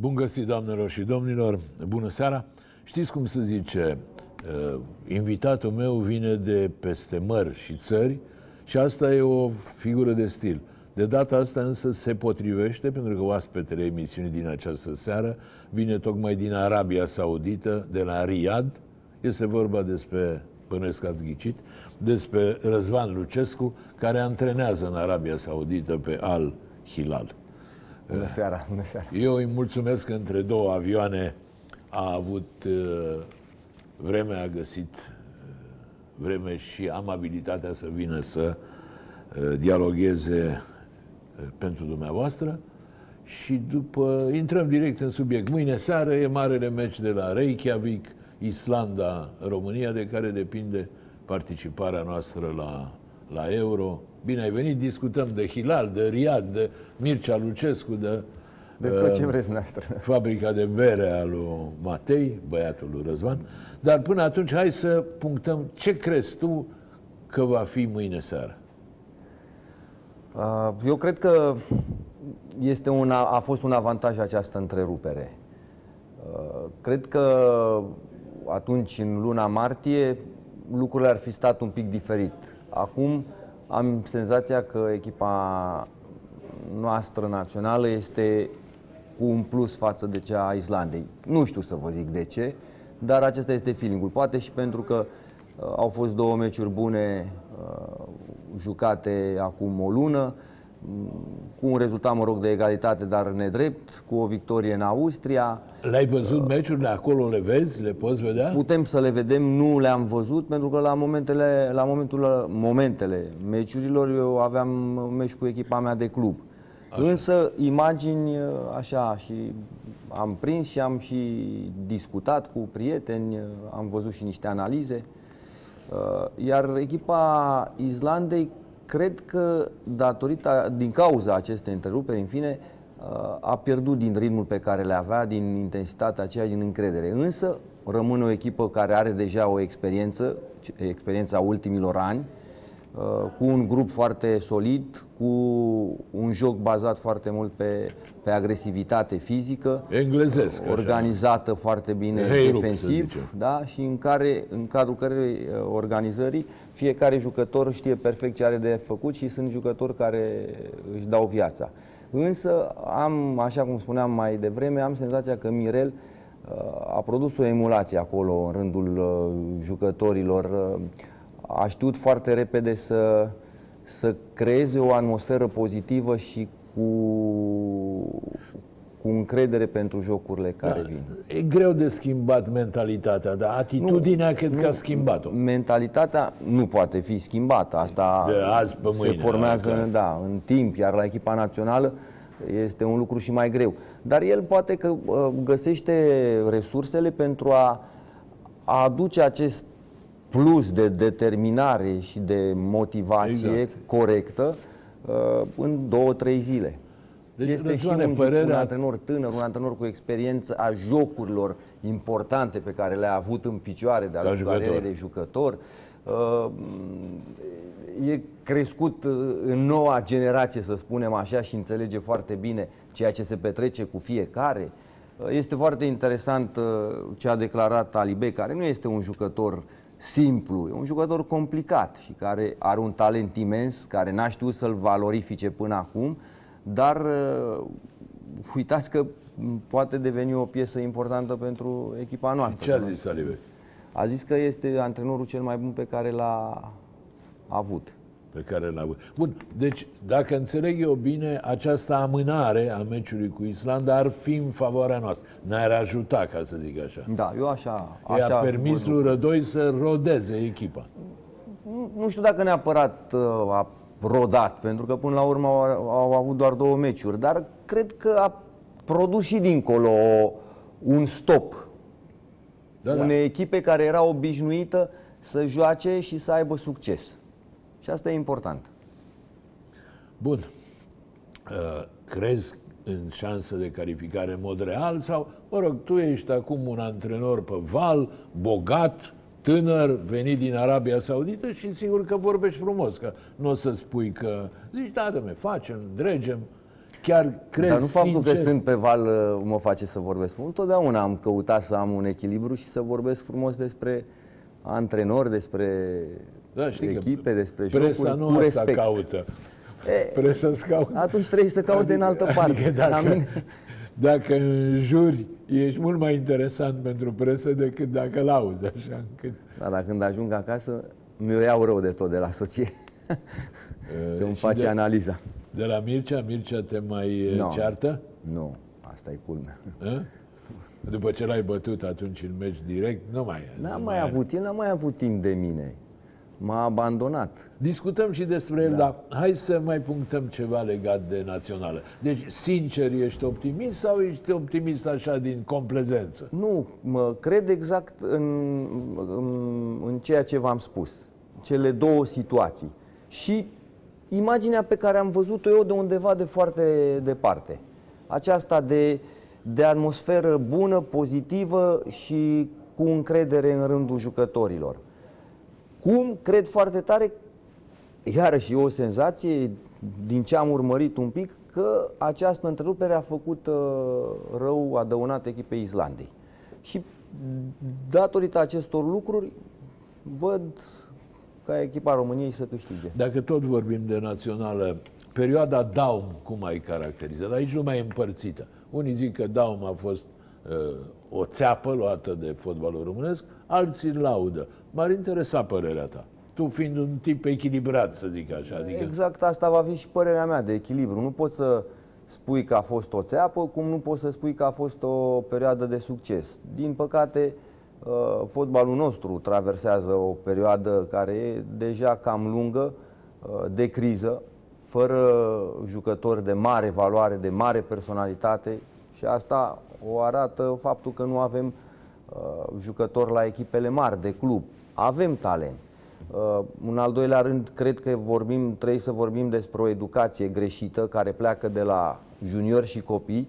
Bun găsit, doamnelor și domnilor, bună seara. Știți cum se zice, invitatul meu vine de peste mări și țări și asta e o figură de stil. De data asta însă se potrivește, pentru că oaspetele emisiunii din această seară vine tocmai din Arabia Saudită, de la Riyadh. Este vorba despre, bănuiesc că ați ghicit, despre Răzvan Lucescu, care antrenează în Arabia Saudită pe Al Hilal. Bună seara, bună seara. Eu îi mulțumesc că între două avioane a avut vremea, a găsit vreme și amabilitatea să vină să dialogheze pentru dumneavoastră. Și după intrăm direct în subiect. Mâine seară e marele meci de la Reykjavik, Islanda-România, de care depinde participarea noastră la Euro. Bine ai venit, discutăm de Hilal, de Riyadh, de Mircea Lucescu, de tot ce vreți noastră. Fabrica de bere a lui Matei, băiatul lui Răzvan. Dar până atunci hai să punctăm ce crezi tu că va fi mâine seară. Eu cred că este a fost un avantaj această întrerupere. Cred că atunci, în luna martie, lucrurile ar fi stat un pic diferit. Acum am senzația că echipa noastră națională este cu un plus față de cea a Islandei. Nu știu să vă zic de ce, dar acesta este feeling-ul. Poate și pentru că au fost două meciuri bune jucate acum o lună, cu un rezultat, mă rog, de egalitate, dar nedrept, cu o victorie în Austria. Le-ai văzut meciurile acolo? Le vezi? Le poți vedea? Putem să le vedem, nu le-am văzut, pentru că la momentele meciurilor eu aveam meci cu echipa mea de club. Așa. Însă imagini așa, și am prins și am și discutat cu prieteni, am văzut și niște analize. Iar echipa Islandei, cred că din cauza acestei întreruperi, în fine, a pierdut din ritmul pe care le avea, din intensitatea aceea, din încredere. Însă rămâne o echipă care are deja o experiența ultimilor ani, cu un grup foarte solid, cu un joc bazat foarte mult pe agresivitate fizică, englezesc, organizată așa, foarte bine defensiv, da? Și în cadrul cărei organizării fiecare jucător știe perfect ce are de făcut și sunt jucători care își dau viața. Însă așa cum spuneam mai devreme, am senzația că Mirel a produs o emulație acolo în rândul jucătorilor. A știut foarte repede să creeze o atmosferă pozitivă și cu încredere pentru jocurile care vin. E greu de schimbat mentalitatea, dar atitudinea cred că a schimbat-o. Mentalitatea nu poate fi schimbată. Asta de azi pe mâine, se formează în timp, iar la echipa națională este un lucru și mai greu. Dar el poate că găsește resursele pentru a aduce acest plus de determinare și de motivație corectă în 2-3 zile. Deci este și un antrenor tânăr, un antrenor cu experiență a jocurilor importante pe care le-a avut în picioare de-a lungul carierei de jucător. E crescut în noua generație, să spunem așa, și înțelege foarte bine ceea ce se petrece cu fiecare. Este foarte interesant ce a declarat Alibe, care nu este un jucător simplu, e un jucător complicat și care are un talent imens, care n-a știut să-l valorifice până acum, dar uitați că poate deveni o piesă importantă pentru echipa noastră. Ce a zis Alibe? A zis că este antrenorul cel mai bun pe care l-a avut. Bun, deci dacă înțeleg eu bine, această amânare a meciului cu Islanda ar fi în favoarea noastră. Ne-ar ajuta, ca să zic așa. Da, eu așa i-a permis lui Rădoi să rodeze echipa. Nu știu dacă neapărat a rodat, pentru că până la urmă au avut doar două meciuri, dar cred că a produs și dincolo un stop. Unei echipe care era obișnuită să joace și să aibă succes. Și asta e important. Bun. Crezi în șansă de calificare în mod real? Sau, mă rog, tu ești acum un antrenor pe val, bogat, tânăr, venit din Arabia Saudită și sigur că vorbești frumos, că nu o să spui că zici, da, facem, dregem. chiar crezi. Dar nu faptul sincer că sunt pe val mă face să vorbesc. Întotdeauna am căutat să am un echilibru și să vorbesc frumos despre antrenori, despre echipe, despre jocuri, cu respect. Presa nu asta caută. Atunci trebuie să caute în altă parte. Dacă înjuri, ești mult mai interesant pentru presă decât dacă lauzi, așa încât... Da, dar când ajung acasă, mi-o iau rău de tot de la soție. Că îmi face analiza. De la Mircea? Mircea te mai ceartă? Nu, asta e culmea. A? După ce l-ai bătut atunci în meci direct, nu mai... N-a mai avut timp de mine. M-a abandonat. Discutăm și despre el, dar hai să mai punctăm ceva legat de națională. Deci, sincer, ești optimist sau ești optimist așa din complezență? Nu, mă cred exact în ceea ce v-am spus. Cele două situații. Și imaginea pe care am văzut-o eu de undeva de foarte departe. Aceasta de atmosferă bună, pozitivă și cu încredere în rândul jucătorilor. Cum cred foarte tare, iarăși e o senzație, din ce am urmărit un pic, că această întrerupere a făcut rău, a dăunat echipei Islandei. Și datorită acestor lucruri, văd ca echipa României să câștige. Dacă tot vorbim de națională, perioada Daum, cum ai caracterizat? Aici lumea e împărțită. Unii zic că Daum a fost o țeapă luată de fotbalul românesc, alții laudă. M-ar interesa părerea ta. Tu fiind un tip echilibrat, să zic așa. Adică... Exact asta va fi și părerea mea de echilibru. Nu poți să spui că a fost o țeapă, cum nu poți să spui că a fost o perioadă de succes. Din păcate, fotbalul nostru traversează o perioadă care e deja cam lungă, de criză, fără jucători de mare valoare, de mare personalitate. Și asta o arată faptul că nu avem jucători la echipele mari de club. Avem talent. În al doilea rând, cred că trebuie să vorbim despre o educație greșită care pleacă de la juniori și copii.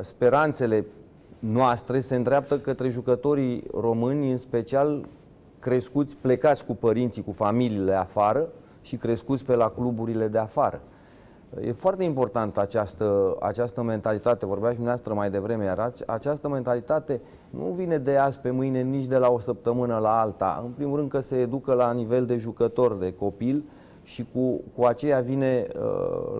Speranțele noastre se îndreaptă către jucătorii români, în special crescuți, plecați cu părinții, cu familiile afară și crescuți pe la cluburile de afară. E foarte importantă această mentalitate, vorbea și dumneavoastră mai devreme, iar această mentalitate nu vine de azi pe mâine, nici de la o săptămână la alta. În primul rând că se educă la nivel de jucător, de copil și cu aceea vine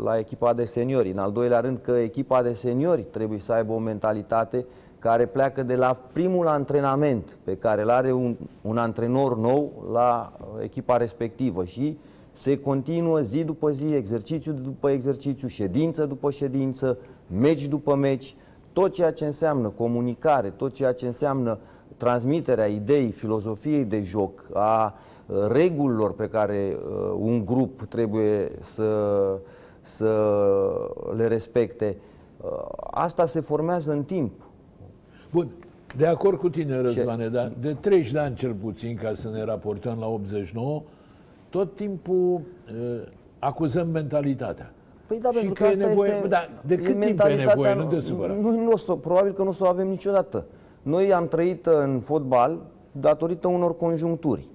la echipa de seniori. În al doilea rând că echipa de seniori trebuie să aibă o mentalitate care pleacă de la primul antrenament pe care îl are un antrenor nou la echipa respectivă și se continuă zi după zi, exercițiu după exercițiu, ședință după ședință, meci după meci, tot ceea ce înseamnă comunicare, tot ceea ce înseamnă transmiterea ideii, filozofiei de joc, a regulilor pe care un grup trebuie să le respecte. Asta se formează în timp. Bun. De acord cu tine, Răzvane, dar de 30 de ani cel puțin, ca să ne raportăm la 89, tot timpul acuzăm mentalitatea. Păi da, pentru că asta e nevoie, este... Da, de cât timp e nevoie? Nu te supăra. Probabil că nu o să o avem niciodată. Noi am trăit în fotbal datorită unor conjuncturi.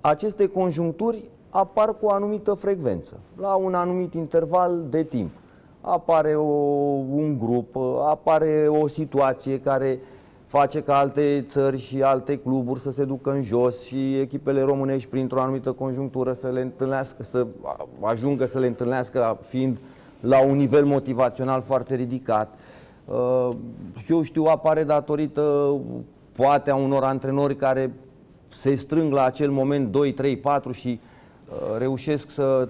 Aceste conjuncturi apar cu o anumită frecvență, la un anumit interval de timp. Apare un grup, apare o situație care face ca alte țări și alte cluburi să se ducă în jos și echipele românești printr-o anumită conjunctură să ajungă să le întâlnească fiind la un nivel motivațional foarte ridicat. Eu știu, apare datorită poate a unor antrenori care se strâng la acel moment 2, 3, 4 și reușesc să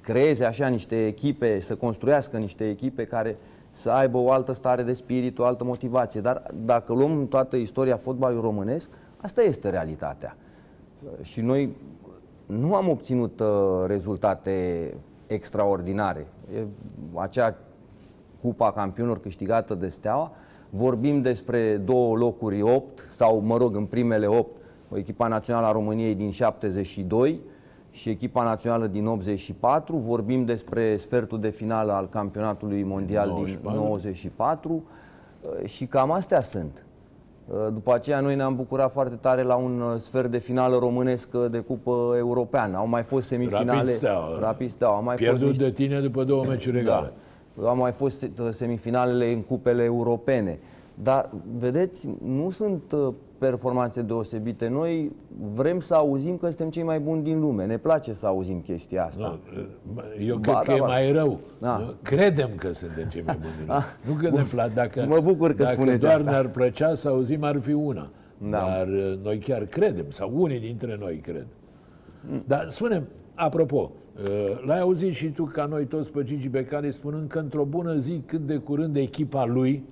creeze așa niște echipe, să construiască niște echipe care să aibă o altă stare de spirit, o altă motivație. Dar dacă luăm toată istoria fotbalului românesc, asta este realitatea. Și noi nu am obținut rezultate extraordinare. Acea Cupa Campionilor câștigată de Steaua, vorbim despre 2 locuri 8, sau mă rog, în primele 8, echipa națională a României din 72, și echipa națională din 84, vorbim despre sfertul de finală al campionatului mondial din 94 și cam astea sunt. După aceea noi ne-am bucurat foarte tare la un sfert de finală românesc de cupă europeană. Au mai fost semifinale. Rapid Steaua. Pierdut de tine după 2 meciuri egale. au mai fost semifinalele în cupele europene. Dar, vedeți, nu sunt performanțe deosebite. Noi vrem să auzim că suntem cei mai buni din lume. Ne place să auzim chestia asta. Nu, eu cred că e mai rău. Da. Credem că suntem cei mai buni din lume. Nu că ne place. Dacă, mă bucur că spuneți asta. Dacă doar ne-ar plăcea să auzim, ar fi una. Da. Dar noi chiar credem, sau unii dintre noi cred. Dar spune-mi, apropo, l-ai auzit și tu, ca noi toți, pe Gigi Becali spunând că într-o bună zi, cât de curând, echipa lui,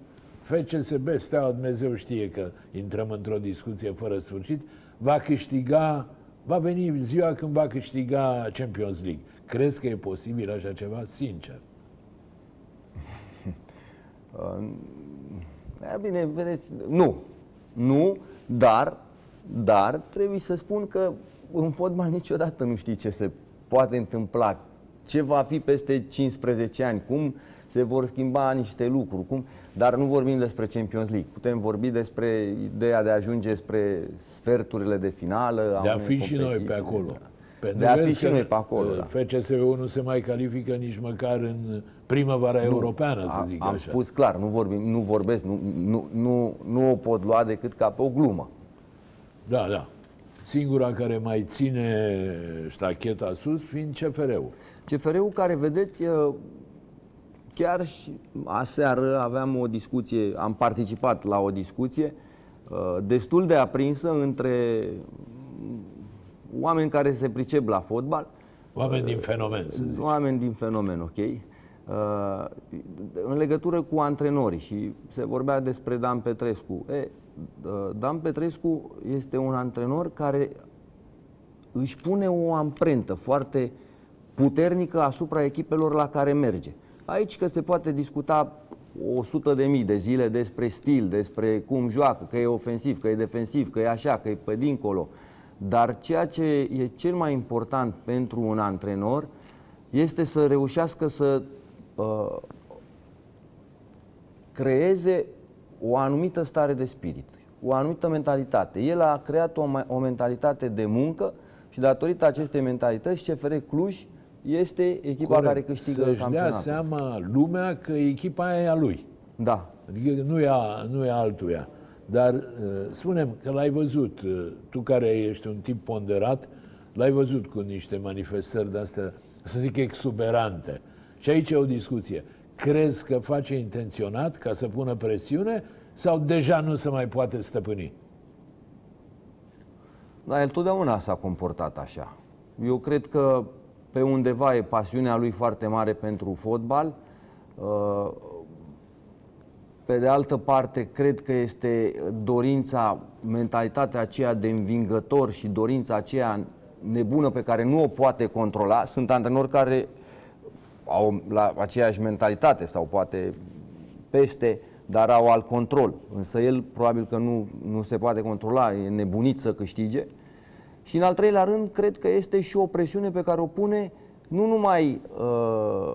FCSB, Steaua, Dumnezeu știe că intrăm într-o discuție fără sfârșit, va câștiga, va veni ziua când va câștiga Champions League. Crezi că e posibil așa ceva? Sincer. Bine, vedeți, nu. Nu, dar trebuie să spun că în fotbal niciodată nu știi ce se poate întâmpla, ce va fi peste 15 ani, cum se vor schimba niște lucruri, cum... Dar nu vorbim despre Champions League. Putem vorbi despre ideea de a ajunge spre sferturile de finală. De a fi și noi pe acolo. De a fi și noi pe acolo, da. FCSB-ul nu se mai califică nici măcar în primăvara europeană, să zic așa. Am spus clar, nu vorbesc, nu o pot lua decât ca pe o glumă. Da, da. Singura care mai ține ștacheta sus fiind CFR-ul. CFR-ul care, vedeți, chiar și aseară aveam o discuție, am participat la o discuție destul de aprinsă între oameni care se pricep la fotbal. Oameni din fenomen, să zic. Oameni din fenomen, ok. În legătură cu antrenorii, și se vorbea despre Dan Petrescu. Dan Petrescu este un antrenor care își pune o amprentă foarte puternică asupra echipelor la care merge. Aici că se poate discuta 100.000 de zile despre stil, despre cum joacă, că e ofensiv, că e defensiv, că e așa, că e pe dincolo. Dar ceea ce e cel mai important pentru un antrenor este să reușească să creeze o anumită stare de spirit, o anumită mentalitate. El a creat o mentalitate de muncă și datorită acestei mentalități CFR Cluj este echipa care câștigă campionatul. Să-și dea seama lumea că echipa aia e a lui. Da. Adică nu e altuia. Dar spunem că l-ai văzut, tu care ești un tip ponderat, l-ai văzut cu niște manifestări de-astea, să zic, exuberante. Și aici e o discuție. Crezi că face intenționat ca să pună presiune sau deja nu se mai poate stăpâni? Da, el totdeauna s-a comportat așa. Eu cred că pe undeva e pasiunea lui foarte mare pentru fotbal. Pe de altă parte, cred că este dorința, mentalitatea aceea de învingător și dorința aceea nebună pe care nu o poate controla. Sunt antrenori care au la aceeași mentalitate sau poate peste, dar au alt control. Însă el probabil că nu se poate controla, e nebunit să câștige. Și în al treilea rând, cred că este și o presiune pe care o pune nu numai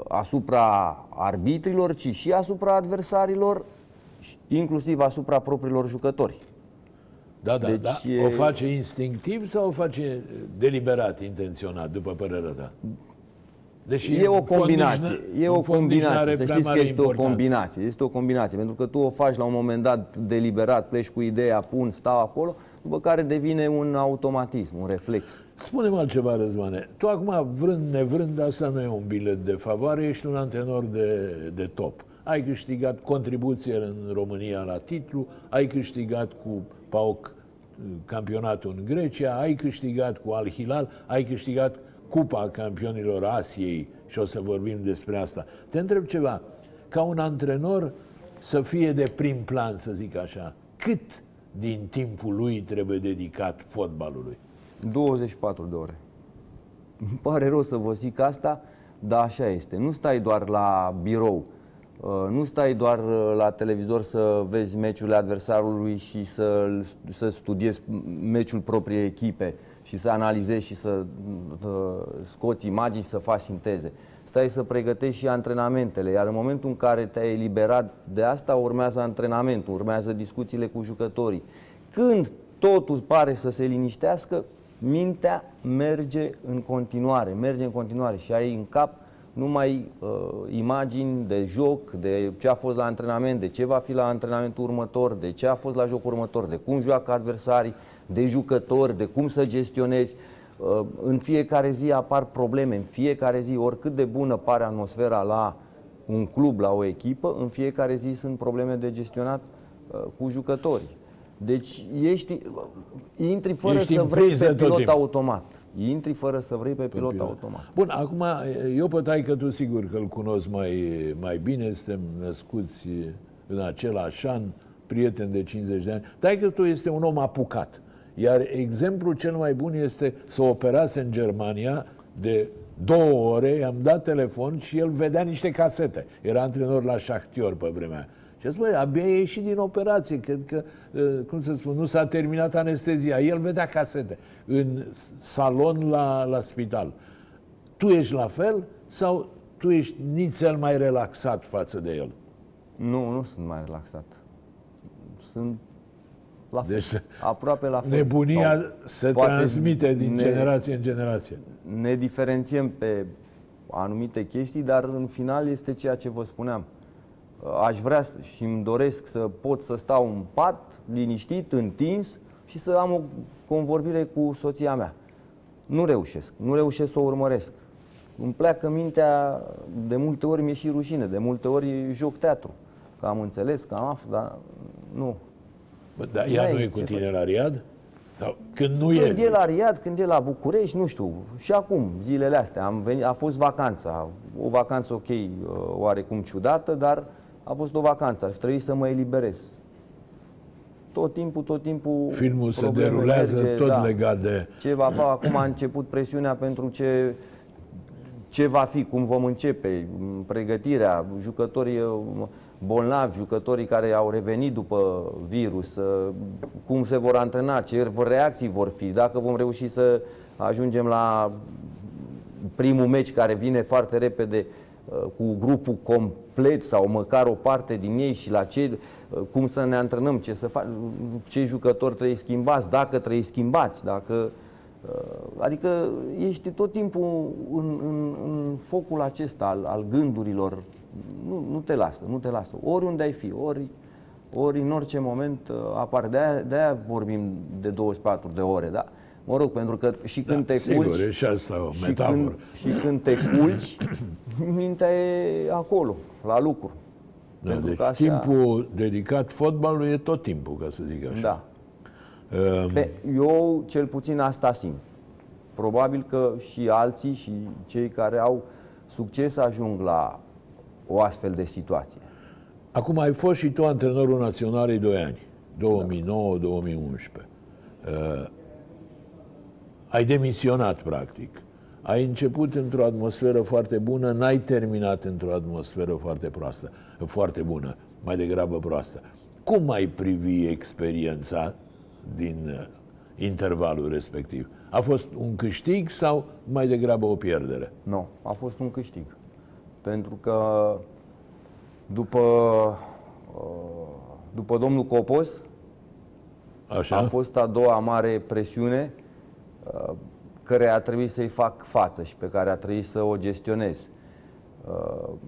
asupra arbitrilor, ci și asupra adversarilor, inclusiv asupra propriilor jucători. Da, deci, da. O face instinctiv sau o face deliberat, intenționat, după părerea ta? Deși e o combinație. E o combinație. Să știți că este o combinație. Este o combinație. Pentru că tu o faci la un moment dat deliberat, pleci cu ideea, pun, stau acolo, după care devine un automatism, un reflex. Spune-mi altceva, Răzvane. Tu acum, vrând, nevrând, asta nu e un bilet de favoare, ești un antrenor de top. Ai câștigat contribuție în România la titlu, ai câștigat cu PAOK campionatul în Grecia, ai câștigat cu Al Hilal, ai câștigat Cupa Campionilor Asiei și o să vorbim despre asta. Te întreb ceva. Ca un antrenor să fie de prim plan, să zic așa, cât din timpul lui trebuie dedicat fotbalului? 24 de ore. Îmi pare rău să vă zic asta, dar așa este. Nu stai doar la birou, nu stai doar la televizor să vezi meciurile adversarului și să studiezi meciul propriei echipe și să analizezi și să scoți imagini, să faci sinteze. Stai să pregătești și antrenamentele, iar în momentul în care te-ai eliberat de asta, urmează antrenamentul, urmează discuțiile cu jucătorii. Când totul pare să se liniștească, mintea merge în continuare și ai în cap numai imagini de joc, de ce a fost la antrenament, de ce va fi la antrenamentul următor, de ce a fost la jocul următor, de cum joacă adversarii, de jucători, de cum să gestionezi. În fiecare zi apar probleme, în fiecare zi, oricât de bună pare atmosfera la un club, la o echipă, în fiecare zi sunt probleme de gestionat cu jucătorii. Deci intri fără să vrei pe pilot automat. Intri fără să vrei pe pilot automat. Bun, acum eu pe taică tu sigur că îl cunosc mai bine, suntem născuți în același an, prieteni de 50 de ani. Taică tu este un om apucat. Iar exemplul cel mai bun este să operase în Germania de 2 ore, i-am dat telefon și el vedea niște casete. Era antrenor la Shakhtyor pe vremea aia. Și a spus, abia e ieșit din operație, cred că, cum să spun, nu s-a terminat anestezia. El vedea casete în salon la spital. Tu ești la fel sau tu ești nițel mai relaxat față de el? Nu sunt mai relaxat. Sunt la fel. Deci, aproape la fel. Nebunia se transmite din generație în generație. Ne diferențiem pe anumite chestii, dar în final este ceea ce vă spuneam. Aș vrea și îmi doresc să pot să stau în pat, liniștit, întins și să am o convorbire cu soția mea. Nu reușesc să o urmăresc. Îmi pleacă mintea, de multe ori mi-e și rușine, de multe ori joc teatru. Că am înțeles, că am aflat, dar nu. Bă, dar ea nu e cu tine la Riad? Sau când e la Riad, când e la București, nu știu. Și acum, zilele astea, a fost vacanța. O vacanță, ok, oarecum ciudată, dar a fost o vacanță. Ar trebui să mă eliberez. Tot timpul... Filmul se derulează merge, tot legat de... Ce va face acum a început presiunea pentru ce va fi, cum vom începe, pregătirea, jucătorii bolnavi, jucătorii care au revenit după virus, cum se vor antrena, ce reacții vor fi, dacă vom reuși să ajungem la primul meci care vine foarte repede cu grupul complet sau măcar o parte din ei și la ce, cum să ne antrenăm, ce să fac, ce jucători trebuie schimbați, dacă trebuie schimbați, dacă... Adică ești tot timpul în focul acesta al gândurilor. Nu te lasă, Oriunde ai fi, ori în orice moment apar. De-aia vorbim de 24 de ore, da? Mă rog, pentru că și când te culci... Sigur, e și asta o metaforă. Și când te culci, mintea e acolo, la lucru. Da, deci așa... timpul dedicat fotbalului e tot timpul, ca să zic așa. Da. Eu cel puțin asta simt. Probabil că și alții și cei care au succes ajung la o astfel de situație. Acum ai fost și tu antrenorul naționalei 2 ani, 2009-2011. Ai demisionat, practic. Ai început într-o atmosferă foarte bună, n-ai terminat într-o atmosferă foarte bună, mai degrabă proastă. Cum ai privi experiența din intervalul respectiv? A fost un câștig sau mai degrabă o pierdere? Nu, a fost un câștig. Pentru că după domnul Copos, așa, a fost a doua mare presiune care a trebuit să-i fac față și pe care a trebuit să o gestionez.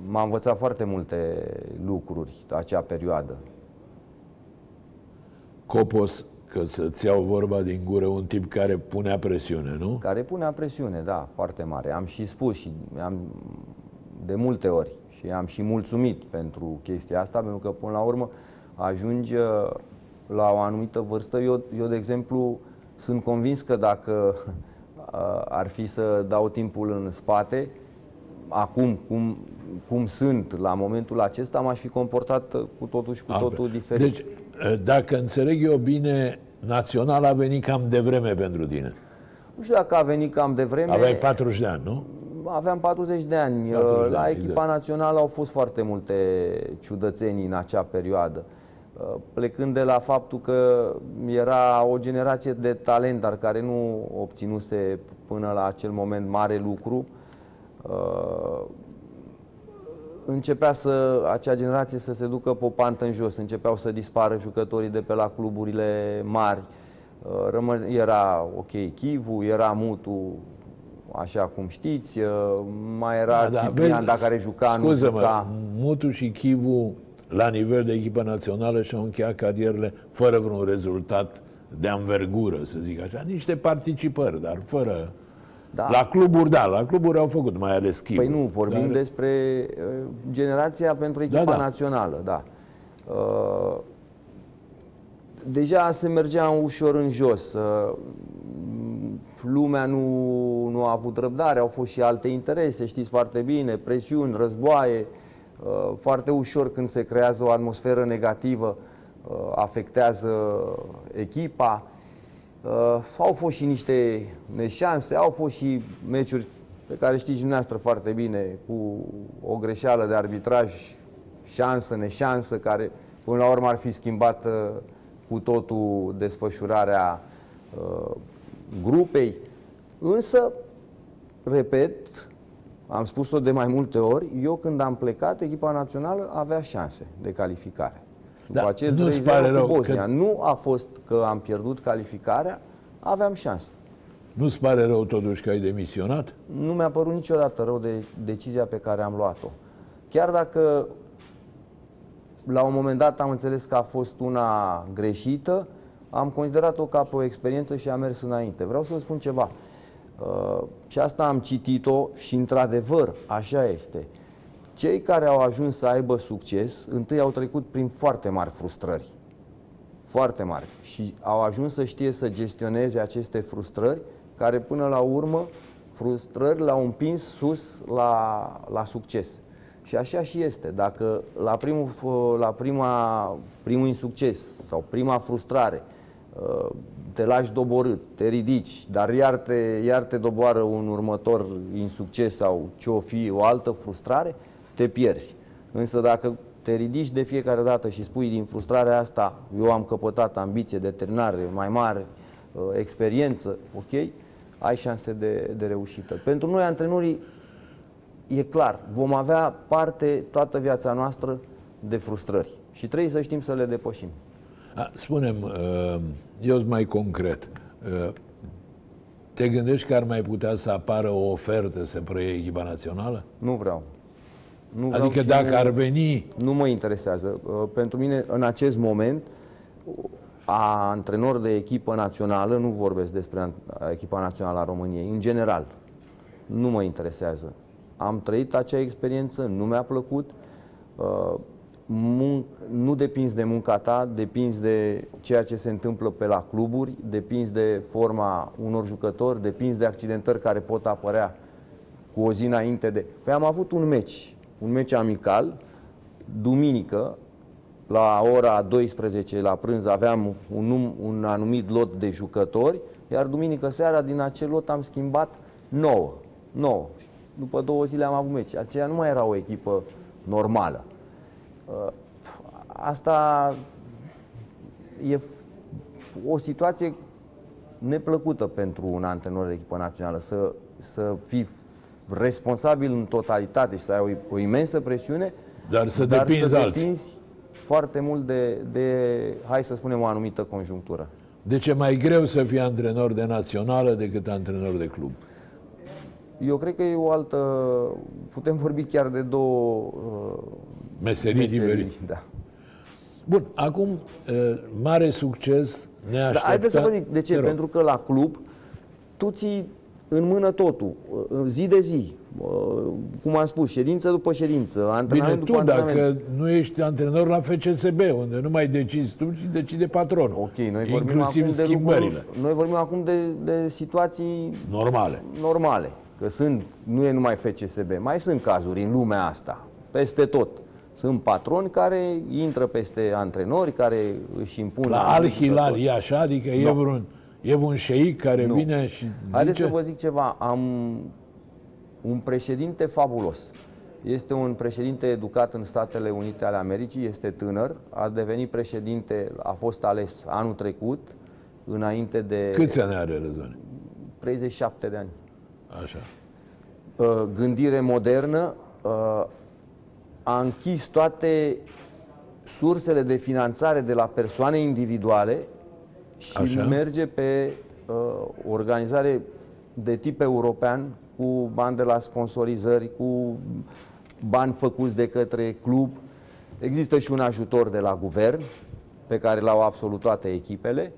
M-a învățat foarte multe lucruri acea perioadă. Copos, că să-ți iau vorba din gură, un tip care punea presiune, nu? Care punea presiune, da, foarte mare. Am și spus și am... de multe ori și am și mulțumit pentru chestia asta, pentru că până la urmă ajungi la o anumită vârstă. Eu de exemplu sunt convins că dacă ar fi să dau timpul în spate acum cum sunt la momentul acesta, m-aș fi comportat cu totul și cu totul diferit. Deci, dacă înțeleg eu bine, național a venit cam devreme pentru tine. Nu știu dacă a venit cam devreme. Aveai 40 de ani, nu? Aveam 40 de ani. La echipa națională au fost foarte multe ciudățenii în acea perioadă. Plecând de la faptul că era o generație de talent, dar care nu obținuse până la acel moment mare lucru, începea acea generație să se ducă pe o pantă în jos, începeau să dispară jucătorii de pe la cluburile mari. Era, ok, Chivu, era Mutu, Așa cum știți, mai era Ciprian, dacă are juca, nu juca. Mutu și Chivu, la nivel de echipă națională, și-au încheiat carierele fără vreun rezultat de anvergură, să zic așa. Niște participări, dar fără... Da. La cluburi, da, la cluburi au făcut, mai ales Chivu. Păi nu, vorbim despre generația pentru echipa națională, da. Deja se mergea ușor în jos. Lumea nu a avut răbdare, au fost și alte interese, știți foarte bine, presiuni, războaie. Foarte ușor, când se creează o atmosferă negativă, afectează echipa. Au fost și niște neșanse, au fost și meciuri pe care știți dumneavoastră foarte bine, cu o greșeală de arbitraj, șansă, neșansă, care până la urmă ar fi schimbat cu totul desfășurarea grupei. Însă, repet, am spus-o de mai multe ori, eu când am plecat, echipa națională avea șanse de calificare. După acel 3-0 cu Bosnia, nu a fost că am pierdut calificarea, aveam șanse. Nu-ți pare rău totuși că ai demisionat? Nu mi-a părut niciodată rău de decizia pe care am luat-o. Chiar dacă la un moment dat am înțeles că a fost una greșită, am considerat-o ca pe o experiență și am mers înainte. Vreau să vă spun ceva. Și asta am citit-o și într-adevăr așa este. Cei care au ajuns să aibă succes, întâi au trecut prin foarte mari frustrări. Foarte mari. Și au ajuns să știe să gestioneze aceste frustrări, care până la urmă, frustrări l-au împins sus la succes. Și așa și este. Dacă la primul insucces sau prima frustrare te lași doborât, te ridici, dar iar te doboară un următor insucces sau ce-o fi, o altă frustrare, te pierzi. Însă dacă te ridici de fiecare dată și spui din frustrarea asta, eu am căpătat ambiție, determinare mai mare, experiență, ok, ai șanse de reușită. Pentru noi, antrenorii, e clar, vom avea parte toată viața noastră de frustrări și trebuie să știm să le depășim. Spune-mi, eu sunt mai concret, te gândești că ar mai putea să apară o ofertă să preie echipa națională? Nu vreau. Nu vreau, adică dacă ar veni... Nu mă interesează. Pentru mine, în acest moment, antrenor de echipă națională, nu vorbesc despre echipa națională a României, în general, nu mă interesează. Am trăit acea experiență, nu mi-a plăcut. Nu depinzi de munca ta, depinzi de ceea ce se întâmplă pe la cluburi, depinzi de forma unor jucători, depinzi de accidentări care pot apărea cu o zi înainte de... Păi am avut un meci amical, duminică, la ora 12 la prânz aveam un anumit lot de jucători, iar duminică seara din acel lot am schimbat 9. După 2 zile am avut meci. Aceea nu mai era o echipă normală. Asta e o situație neplăcută pentru un antrenor de echipă națională, să fii responsabil în totalitate și să ai o imensă presiune, dar să depinzi foarte mult de, hai să spunem, o anumită conjunctură. Deci e mai greu să fii antrenor de națională decât antrenor de club? Eu cred că e o altă... Putem vorbi chiar de două... Meserii diferite. Da. Bun, acum mare succes ne așteptă. Dar haideți să vă zic de ce. Pentru că la club tu ții în mână totul, zi de zi, cum am spus, ședință după ședință, antrenament după antrenament. Bine, tu dacă nu ești antrenor la FCSB, unde nu mai decizi tu, ci decide patronul. Ok, noi vorbim acum de lucruri, noi vorbim acum de situații normale. Că nu e numai FCSB, mai sunt cazuri în lumea asta, peste tot. Sunt patroni care intră peste antrenori, care își impun... La Al-Hilal e așa? Adică e vreun șeic care vine și zice... Haideți să vă zic ceva. Am un președinte fabulos. Este un președinte educat în Statele Unite ale Americii, este tânăr, a devenit președinte, a fost ales anul trecut, înainte de... Câți ani are, Răzvan? 37 de ani. Așa. Gândire modernă, a închis toate sursele de finanțare de la persoane individuale și merge pe organizare de tip european cu bani de la sponsorizări, cu bani făcuți de către club. Există și un ajutor de la guvern, pe care l-au absolut toate echipele,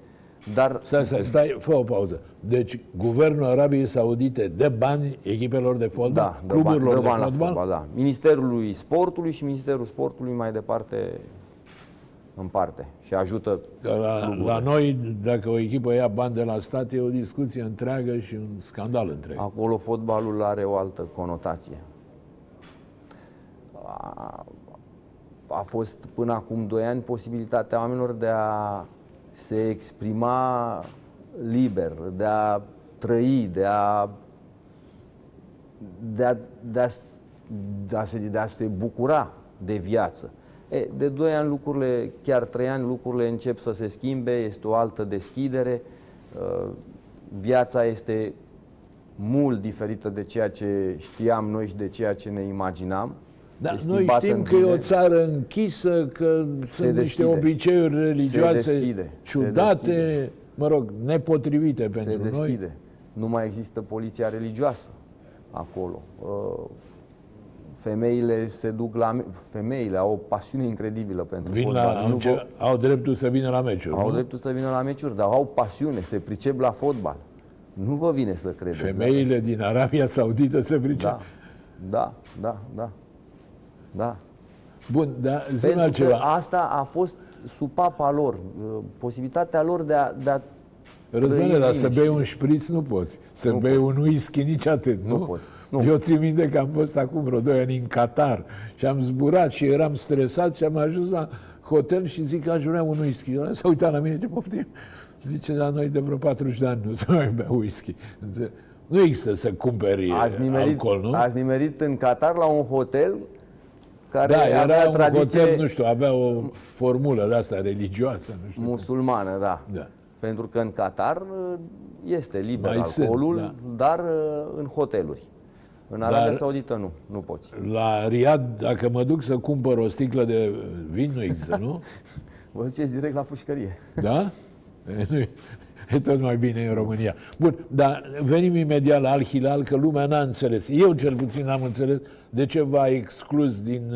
dar... Stai, fă o pauză. Deci, guvernul Arabiei Saudite dă bani echipelor de fotbal? Da, cluburilor de fotbal, da. Ministerului Sportului și Ministerul Sportului mai departe în parte și ajută cluburile. La noi, dacă o echipă ia bani de la stat, e o discuție întreagă și un scandal întreg. Acolo fotbalul are o altă conotație. A fost până acum 2 ani posibilitatea oamenilor de a se exprima liber, de a trăi, de a se bucura de viață. De 2 ani lucrurile, chiar 3 ani lucrurile încep să se schimbe, este o altă deschidere, viața este mult diferită de ceea ce știam noi și de ceea ce ne imaginam. Dar noi știm că e o țară închisă, că sunt niște obiceiuri religioase ciudate, mă rog, nepotrivite pentru noi. Se deschide. Nu mai există poliția religioasă acolo. Femeile se duc la... Femeile au o pasiune incredibilă pentru fotbal. Au dreptul să vină la meciuri. Au dreptul să vină la meciuri, dar au pasiune, se pricep la fotbal. Nu vă vine să credeți. Femeile din Arabia Saudită se pricep. Da. Bun, dar zi-mi altceva. Asta a fost supapa lor, posibilitatea lor de a Răzvane, dar să bei un șpriț nu poți. Să nu bei poți. Un whisky nici atât, nu? Nu poți. Nu. Eu țin minte că am fost acum vreo 2 ani în Qatar și am zburat și eram stresat și am ajuns la hotel și zic că aș vrea un whisky. S-a uitat la mine, ce poftim? Zice, la noi de vreo 40 de ani nu se mai bea whisky. Nu există să cumperi alcool, nu? Ați nimerit în Qatar la un hotel care era tradiție, hotel, nu știu, avea o formulă de asta religioasă, nu știu. Musulmană, da. Pentru că în Qatar este liber alcoolul, dar în hoteluri. În Arabia Saudită nu poți. La Riad, dacă mă duc să cumpăr o sticlă de vin, nu există, nu? Vă duceți direct la pușcărie. Da? E tot mai bine în România. Bun, dar venim imediat la Al Hilal, că lumea n-a înțeles. Eu cel puțin n-am înțeles de ce v-a exclus din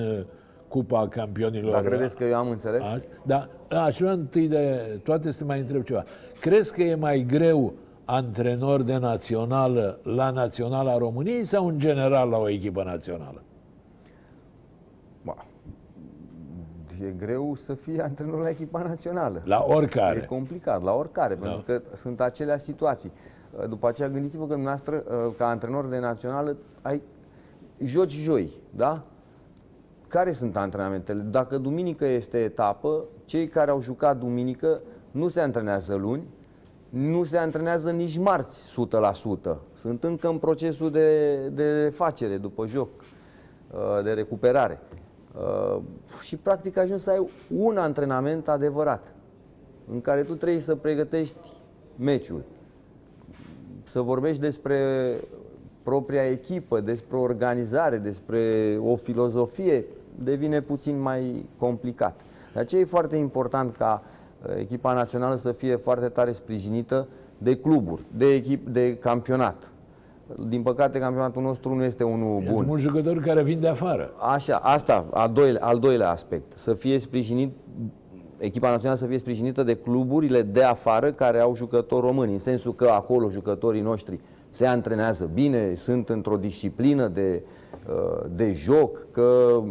Cupa Campionilor. Dar credeți că eu am înțeles? Da, aș vrea întâi de toate să mai întreb ceva. Crezi că e mai greu antrenor de națională la Naționala României sau în general la o echipă națională? E greu să fii antrenor la echipa națională. La oricare. E complicat, la oricare, pentru că sunt acelea situații. După aceea gândiți-vă că dumneavoastră, ca antrenor de națională, joci joi, da? Care sunt antrenamentele? Dacă duminică este etapă, cei care au jucat duminică nu se antrenează luni, nu se antrenează nici marți 100%. Sunt încă în procesul de refacere după joc, de recuperare. Și practic ajungi să ai un antrenament adevărat în care tu trebuie să pregătești meciul, să vorbești despre propria echipă, despre organizare, despre o filozofie, devine puțin mai complicat. De aceea e foarte important ca echipa națională să fie foarte tare sprijinită de cluburi, de campionat. Din păcate, campionatul nostru nu este unul bun. Sunt mulți jucători care vin de afară. Așa, asta, al doilea aspect. Echipa națională să fie sprijinită de cluburile de afară care au jucători români, în sensul că acolo jucătorii noștri se antrenează bine, sunt într-o disciplină de joc, că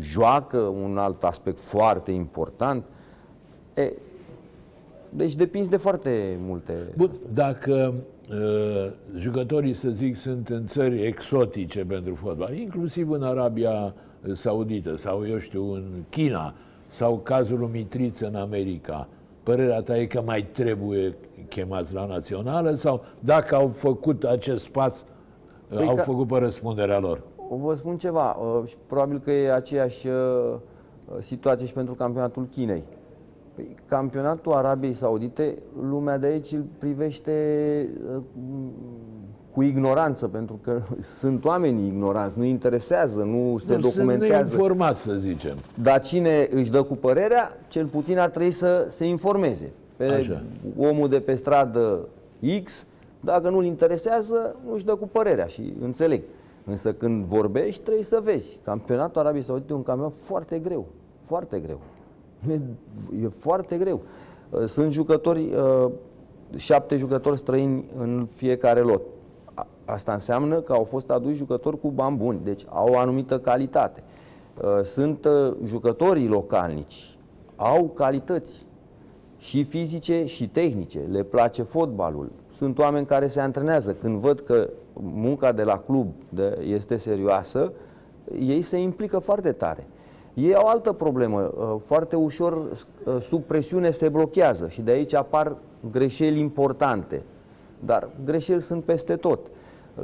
joacă, un alt aspect foarte important. Deci depinzi de foarte multe. Bun, dacă jucătorii, să zic, sunt în țări exotice pentru fotbal, inclusiv în Arabia Saudită sau, eu știu, în China sau cazul lui Mitriță în America, părerea ta e că mai trebuie chemați la națională sau dacă au făcut acest pas, au făcut pe răspunderea lor? Vă spun ceva, probabil că e aceeași situație și pentru campionatul Chinei. Campionatul Arabiei Saudite, lumea de aici îl privește cu ignoranță, pentru că sunt oamenii ignoranți, nu interesează, nu se documentează. Sunt neinformați, să zicem. Dar cine își dă cu părerea, cel puțin ar trebui să se informeze. Omul de pe stradă X Dacă nu-l interesează, nu-și dă cu părerea și înțeleg. Însă când vorbești, trebuie să vezi. Campionatul Arabiei Saudite e un campionat foarte greu. Foarte greu. E foarte greu. Sunt jucători, 7 jucători străini în fiecare lot. Asta înseamnă că au fost aduși jucători cu bani buni, deci au o anumită calitate. Sunt jucătorii localnici, au calități și fizice și tehnice, le place fotbalul. Sunt oameni care se antrenează. Când văd că munca de la club este serioasă, ei se implică foarte tare. Ei au altă problemă. Foarte ușor, sub presiune, se blochează și de aici apar greșeli importante. Dar greșeli sunt peste tot.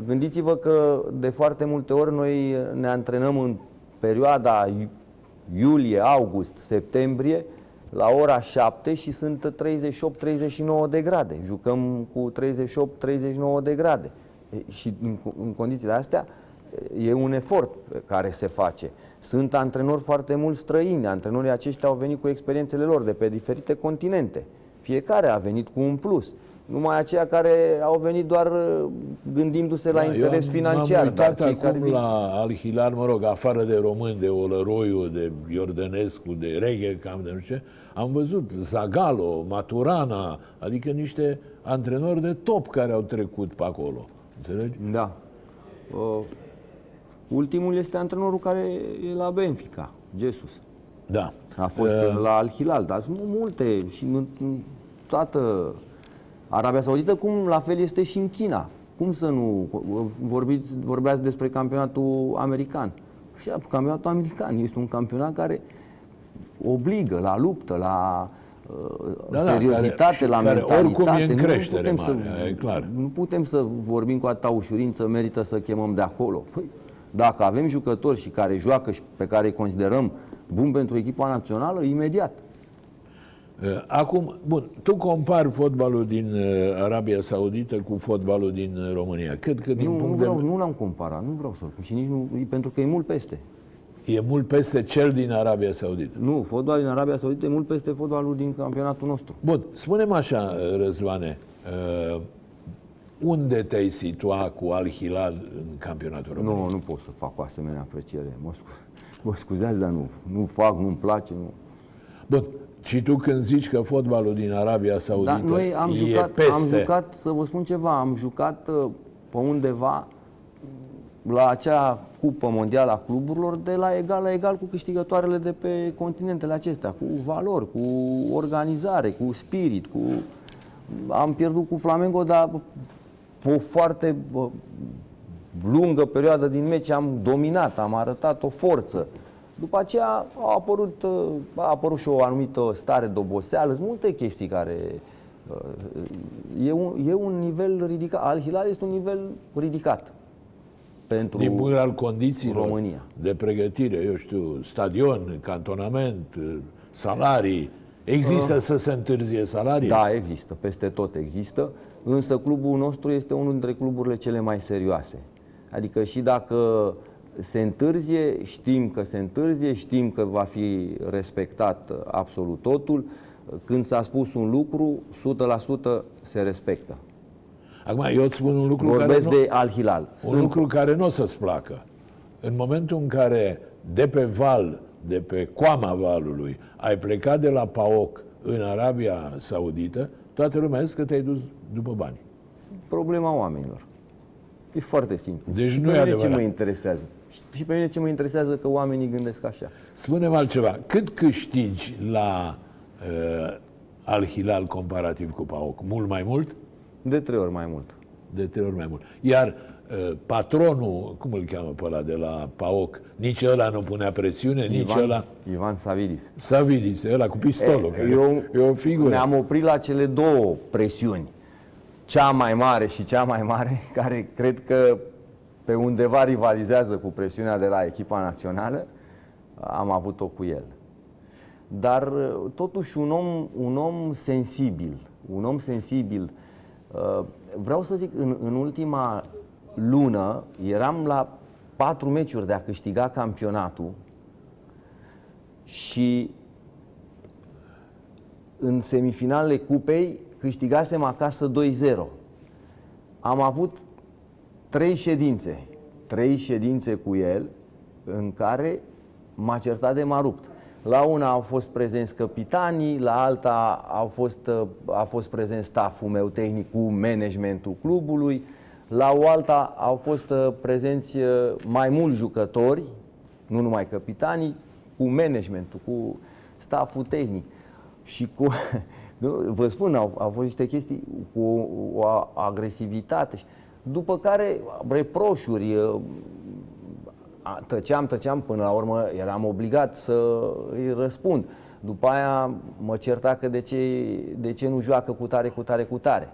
Gândiți-vă că de foarte multe ori noi ne antrenăm în perioada iulie, august, septembrie, la ora 7 și sunt 38-39 de grade. Jucăm cu 38-39 de grade. Și în condițiile astea e un efort care se face. Sunt antrenori foarte mulți străini. Antrenorii aceștia au venit cu experiențele lor de pe diferite continente. Fiecare a venit cu un plus. Numai aceia care au venit doar gândindu-se la interes financiar. Dar cei care vin la Al Hilal, mă rog, afară de români, de Olăroiu, de Iordănescu, de Reghe, cam de nu știu, am văzut Zagallo, Maturana, adică niște antrenori de top care au trecut pe acolo. Înțelegi? Da. Ultimul este antrenorul care e la Benfica, Jesus. Da. A fost la Al Hilal, dar sunt multe și toată Arabia Saudită, cum la fel este și în China. Cum să nu vorbeați despre campionatul american? Și campionatul american este un campionat care obligă la luptă, la seriozitate, la mentalitate. Oricum e în creștere mare, e clar. Nu putem să vorbim cu atâta ușurință, merită să chemăm de acolo. Păi, dacă avem jucători și care joacă și pe care îi considerăm buni pentru echipa națională, imediat. Acum, bun, tu compari fotbalul din Arabia Saudită cu fotbalul din România. Nu l-am comparat, nu vreau să-l compar și nici nu, pentru că e mult peste. E mult peste cel din Arabia Saudită. Nu, fotbalul din Arabia Saudită e mult peste fotbalul din campionatul nostru. Bun, spune-mi așa, Răzvane, unde te-ai situa cu Al Hilal în campionatul român? Nu pot să fac o asemenea apreciere. Mă scuzați, dar nu fac, nu-mi place, nu. Bun. Și tu când zici că fotbalul din Arabia Saudită am jucat, să vă spun ceva, am jucat pe undeva la acea cupă mondială a cluburilor de la egal la egal cu câștigătoarele de pe continentele acestea, cu valori, cu organizare, cu spirit, cu... Am pierdut cu Flamengo, dar pe o foarte lungă perioadă din meci am dominat, am arătat o forță. După aceea a apărut și o anumită stare de oboseală. Sunt multe chestii care... E un nivel ridicat. Al Hilal este un nivel ridicat. Din punct al condițiilor România. De pregătire, eu știu, stadion, cantonament, salarii. Există să se întârzie salarii? Da, există. Peste tot există. Însă clubul nostru este unul dintre cluburile cele mai serioase. Adică și dacă... se întârzie, știm că va fi respectat absolut totul. Când s-a spus un lucru, 100% se respectă. Acum, eu îți spun un lucru de Al Hilal. Lucru care nu o să-ți placă. În momentul în care de pe coama valului, ai plecat de la PAOK în Arabia Saudită, toată lumea zice că te-ai dus după bani. Problema oamenilor. E foarte simplu. Deci nu e adevărat. Ce mă interesează. Și pe mine ce mă interesează că oamenii gândesc așa. Spune-mi altceva. Cât câștigi la Al Hilal comparativ cu PAOK? Mult mai mult? De 3 ori mai mult. Iar patronul, cum îl cheamă pe ăla de la PAOK, nici ăla nu punea presiune, Ivan Savidis. Savidis, ăla cu pistolul. E o figură. Ne-am oprit la cele două presiuni. Cea mai mare, care cred că pe undeva rivalizează cu presiunea de la echipa națională, am avut-o cu el. Dar totuși un om sensibil, vreau să zic, în ultima lună eram la 4 meciuri de a câștiga campionatul și în semifinalele cupei câștigasem acasă 2-0. Am avut trei ședințe cu el în care m-a certat de m-a rupt. La una au fost prezenți capitanii, la alta a fost prezent stafful meu tehnic cu managementul clubului, la o alta au fost prezenți mai mulți jucători, nu numai capitanii, cu managementul, cu stafful tehnic. Și cu, vă spun, au fost niște chestii cu o agresivitate. După care reproșuri, tăceam până la urmă eram obligat să îi răspund. După aia mă certa că de ce nu joacă cu tare.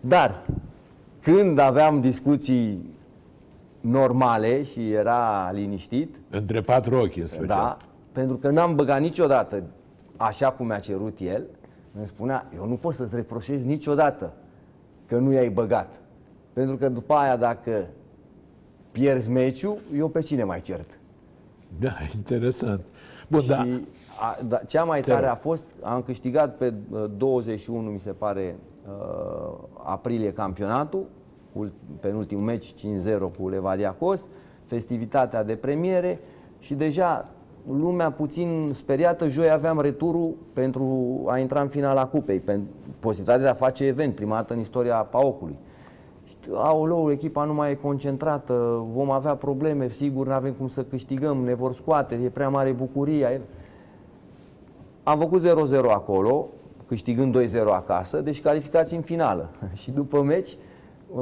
Dar când aveam discuții normale și era liniștit, îndrepat rochi în special. Da, pentru că n-am băgat niciodată așa cum mi-a cerut el, îmi spunea, eu nu pot să-ți reproșez niciodată că nu i-ai băgat. Pentru că după aia, dacă pierzi meciul, eu pe cine mai cert? Da, interesant. Bun, și da. Cea mai tare a fost, am câștigat pe 21, mi se pare, aprilie campionatul, penultimul meci 5-0 cu Levadia Cos, festivitatea de premiere și deja lumea puțin speriată, joi aveam returul pentru a intra în finala cupei, pentru posibilitatea de a face event, prima dată în istoria PAOC-ului. Aoleu, echipa nu mai e concentrată, vom avea probleme, sigur, nu avem cum să câștigăm, ne vor scoate, e prea mare bucuria. Am făcut 0-0 acolo, câștigând 2-0 acasă, deci calificați în finală. Și după meci,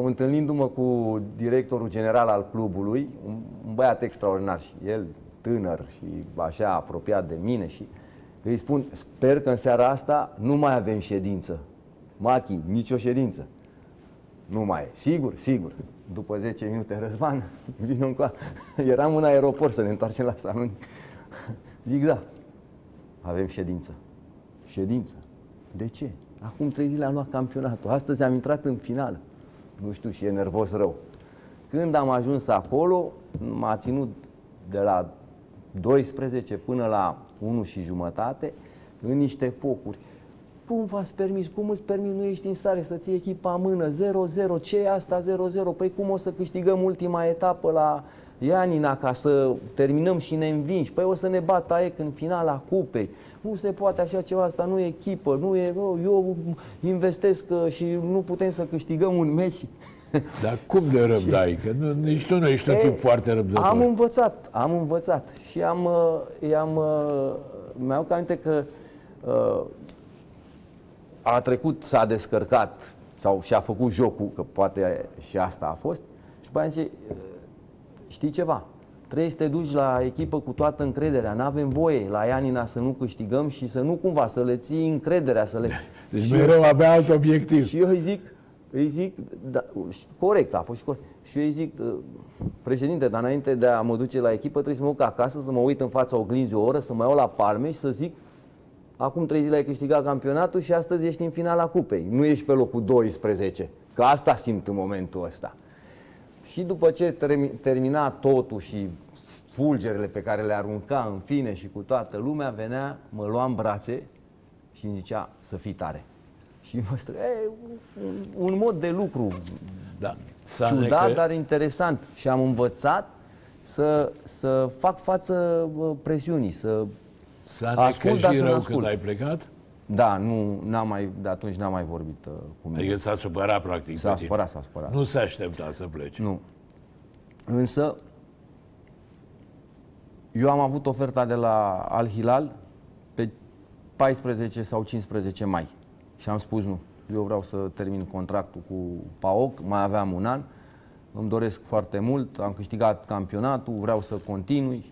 întâlnindu-mă cu directorul general al clubului, un băiat extraordinar și el tânăr și așa apropiat de mine, și îi spun, sper că în seara asta nu mai avem ședință. Machi, nicio ședință. Nu mai e. Sigur. După 10 minute, Răzvan, vin încoa. Eram în aeroport să ne întoarcem la Salonic. Zic, da, avem ședință. Ședință? De ce? Acum 3 zile am luat campionatul. Astăzi am intrat în finală. Nu știu, și e nervos rău. Când am ajuns acolo, m-a ținut de la 12 până la 1:30 în niște focuri. Cum v-ați permis? Cum îți permis? Nu ești în stare să ții echipa în mână. 0-0. Ce e asta 0-0? Păi cum o să câștigăm ultima etapă la Ianina ca să terminăm și ne învingi? Păi o să ne bată AEC în finala cupei. Nu se poate așa ceva. Asta nu e echipă. Nu e, eu investesc și nu putem să câștigăm un meci. Dar cum de răbdai? Că nici tu nu ești un tip foarte răbdător. Am învățat. Și mi-aduc aminte că a trecut, s-a descărcat sau și-a făcut jocul, că poate și asta a fost. Și băi, zice, știi ceva? Trebuie să te duci la echipă cu toată încrederea. N-avem voie la Ianina să nu câștigăm și să nu cumva să le ții încrederea. Deci și mereu avea alt obiectiv. Și eu îi zic da, corect, a fost și corect. Și eu îi zic, președinte, dar înainte de a mă duce la echipă trebuie să mă duc acasă, să mă uit în fața oglinzii o oră, să mă iau la palme și să zic, acum 3 zile ai câștigat campionatul și astăzi ești în finala cupei. Nu ești pe locul 12, că asta simt în momentul ăsta. Și după ce termina totul și fulgerele pe care le arunca în fine și cu toată lumea, venea, mă lua în brațe și îmi zicea să fii tare. Și mă străia, un mod de lucru ciudat, dar interesant. Și am învățat să fac față presiunii, să necăji rău când ai plecat? Da, de atunci n-am mai vorbit cu mine. Adică s-a supărat practic. S-a supărat. Nu s-a așteptat să plece. Nu. Însă, eu am avut oferta de la Al Hilal pe 14 sau 15 mai. Și am spus nu. Eu vreau să termin contractul cu PAOK, mai aveam un an. Îmi doresc foarte mult, am câștigat campionatul, vreau să continui.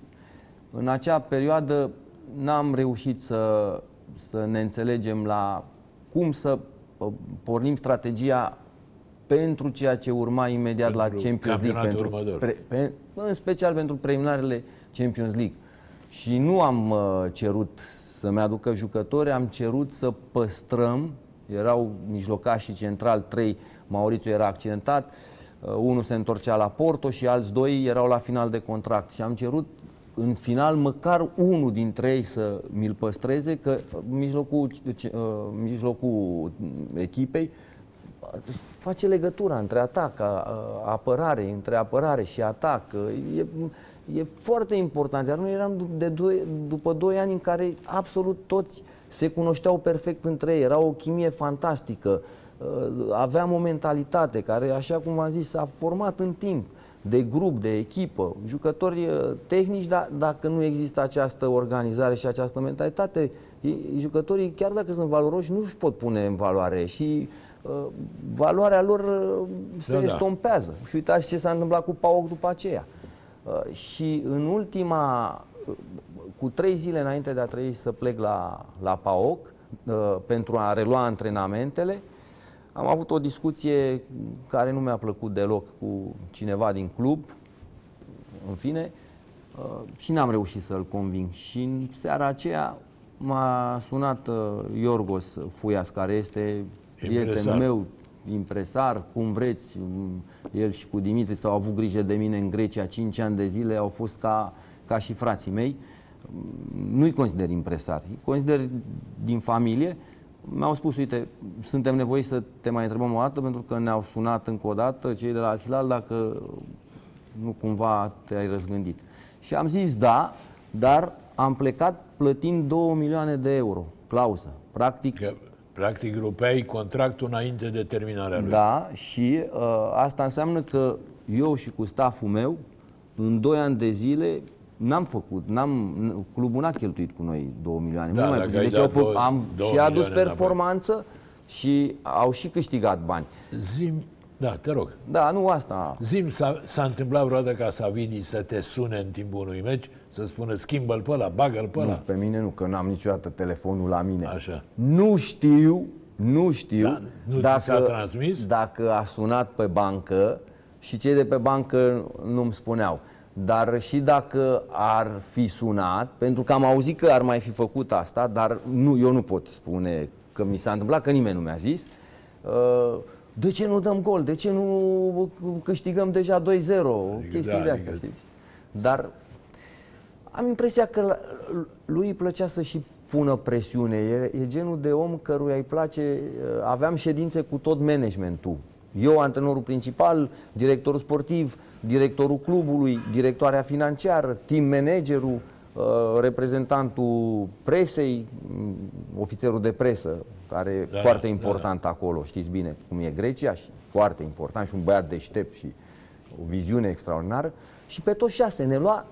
În acea perioadă, n-am reușit să ne înțelegem la cum să pornim strategia pentru ceea ce urma imediat pentru la Champions League, în special pentru preliminarele Champions League. Și nu am cerut să-mi aducă jucători, am cerut să păstrăm, erau mijlocașii central 3, Maurițiu era accidentat, unul se întorcea la Porto și alți 2 erau la final de contract și am cerut în final măcar unul dintre ei să mi-l păstreze, că mijlocul echipei face legătura între atac, apărare, între apărare și atac. E foarte important. Iar noi eram după 2 ani în care absolut toți se cunoșteau perfect între ei. Era o chimie fantastică. Aveam o mentalitate care, așa cum am zis, s-a format în timp, de grup, de echipă, jucători tehnici, dar dacă nu există această organizare și această mentalitate, jucătorii, chiar dacă sunt valoroși, nu își pot pune în valoare și valoarea lor se estompează. Și uitați ce s-a întâmplat cu PAOK după aceea. Și în ultima, cu 3 zile înainte de a trebui să plec la PAOK pentru a relua antrenamentele, am avut o discuție care nu mi-a plăcut deloc cu cineva din club, în fine, și n-am reușit să-l conving. Și în seara aceea m-a sunat Iorgos Fuias, care este prietenul meu, impresar, cum vreți, el și cu Dimitri s-au avut grijă de mine în Grecia, 5 ani de zile, au fost ca și frații mei. Nu-i consider impresar, îi consider din familie. Mi-au spus, uite, suntem nevoiți să te mai întrebăm o dată, pentru că ne-au sunat încă o dată cei de la Al-Hilal dacă nu cumva te-ai răzgândit. Și am zis da, dar am plecat plătind 2 milioane de euro, clauză. Practic rupeai contractul înainte de terminarea lui. Da, și asta înseamnă că eu și cu stafful meu, în 2 ani de zile, clubul n-a cheltuit cu noi 2 milioane, da, mai puțin. Deci am și adus performanță înapoi și au și câștigat bani. Te rog. Da, nu asta. S-a întâmplat vreodată ca Savini să te sune în timpul unui meci, să spună schimbă-l pe ăla, bagă-l pe ăla? Nu, pe mine nu, că n-am niciodată telefonul la mine. Așa. Nu știu da, nu dacă, ți s-a transmis? Dacă a sunat pe bancă și cei de pe bancă nu-mi spuneau. Dar și dacă ar fi sunat, pentru că am auzit că ar mai fi făcut asta, dar nu, eu nu pot spune că mi s-a întâmplat, că nimeni nu mi-a zis. De ce nu dăm gol? De ce nu câștigăm deja 2-0? Chestii de astea, știți? Dar am impresia că lui îi plăcea să și pună presiune. E genul de om căruia îi place. Aveam ședințe cu tot managementul. Eu, antrenorul principal, directorul sportiv, directorul clubului, directoarea financiară, team managerul, reprezentantul presei, ofițerul de presă, care e foarte important acolo, știți bine cum e Grecia, și foarte important, și un băiat deștept și o viziune extraordinară. Și pe toți 6 ne lua,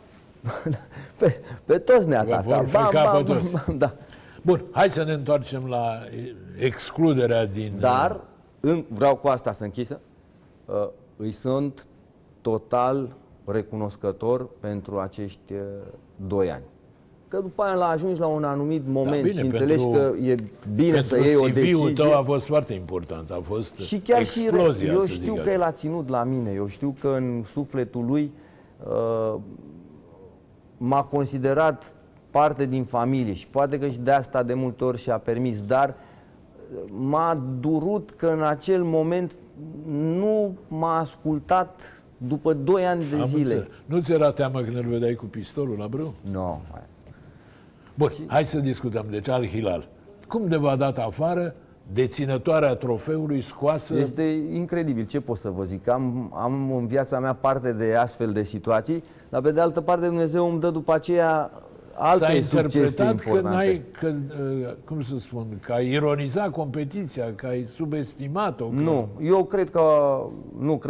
pe toți ne ataca. Da. Bun, hai să ne întoarcem la excluderea din... Dar vreau cu asta să închisă. Îi sunt total recunoscător pentru acești 2 ani. Că după aia l-a ajuns la un anumit moment, bine, și înțelegi că e bine să iei o decizie. CV-ul tău a fost foarte important, a fost și chiar explozia. Eu știu că el a ținut la mine, eu știu că în sufletul lui m-a considerat parte din familie și poate că și de asta de multe ori și-a permis, dar m-a durut că în acel moment nu m-a ascultat după 2 ani de zile. Nu ți era teamă când îl vedeai cu pistolul la brâu? Nu. Bun, hai să discutăm. Deci Al-Hilal, cum de v-a dat afară, deținătoarea trofeului scoasă? Este incredibil, ce pot să vă zic. Am în viața mea parte de astfel de situații, dar pe de altă parte Dumnezeu îmi dă după aceea alte succese importante. Cum să spun, că ai ironizat competiția, că ai subestimat-o. Nu, eu cred că,